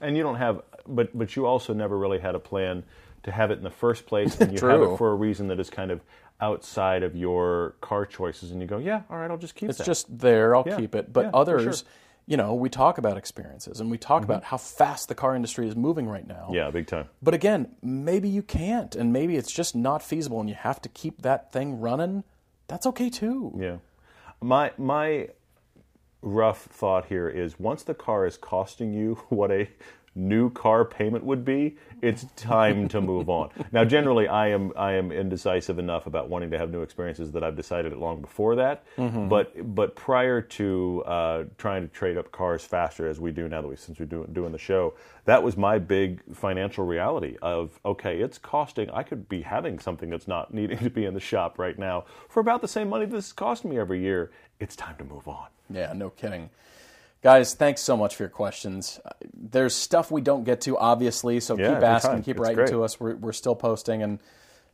And you don't have, but but you also never really had a plan to have it in the first place, and you have it for a reason that is kind of outside of your car choices, and you go, yeah, all right, I'll just keep it. It's that. just there, I'll yeah. keep it. But yeah, others, sure. you know, we talk about experiences, and we talk mm-hmm. about how fast the car industry is moving right now. Yeah, big time. But again, maybe you can't, and maybe it's just not feasible, and you have to keep that thing running. That's okay, too. Yeah. My my rough thought here is once the car is costing you what a... new car payment would be, it's time to move on. Now, generally, I am I am indecisive enough about wanting to have new experiences that I've decided it long before that. Mm-hmm. But but prior to uh, trying to trade up cars faster as we do now that we since we're doing doing the show, that was my big financial reality of okay, it's costing. I could be having something that's not needing to be in the shop right now for about the same money this is costing me every year. It's time to move on. Yeah, no kidding. Guys, thanks so much for your questions. There's stuff we don't get to, obviously, so yeah, keep asking, time. keep it's writing great. to us. We're, we're still posting, and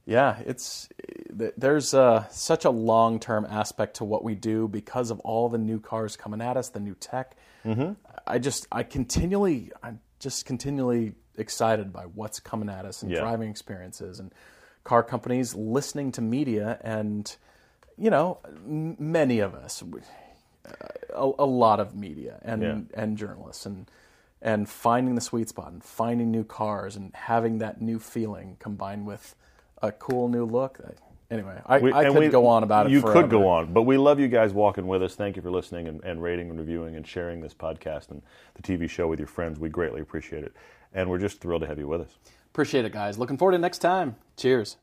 yeah, it's there's uh, such a long-term aspect to what we do because of all the new cars coming at us, the new tech. Mm-hmm. I just, I continually, I'm just continually excited by what's coming at us and yeah. driving experiences and car companies listening to media, and you know, m- many of us. We, A, a lot of media and yeah. and journalists and and finding the sweet spot and finding new cars and having that new feeling combined with a cool new look. Anyway, I, we, I could we, go on about it You forever. could go on, but we love you guys walking with us. Thank you for listening and, and rating and reviewing and sharing this podcast and the T V show with your friends. We greatly appreciate it, and we're just thrilled to have you with us. Appreciate it, guys. Looking forward to next time. Cheers.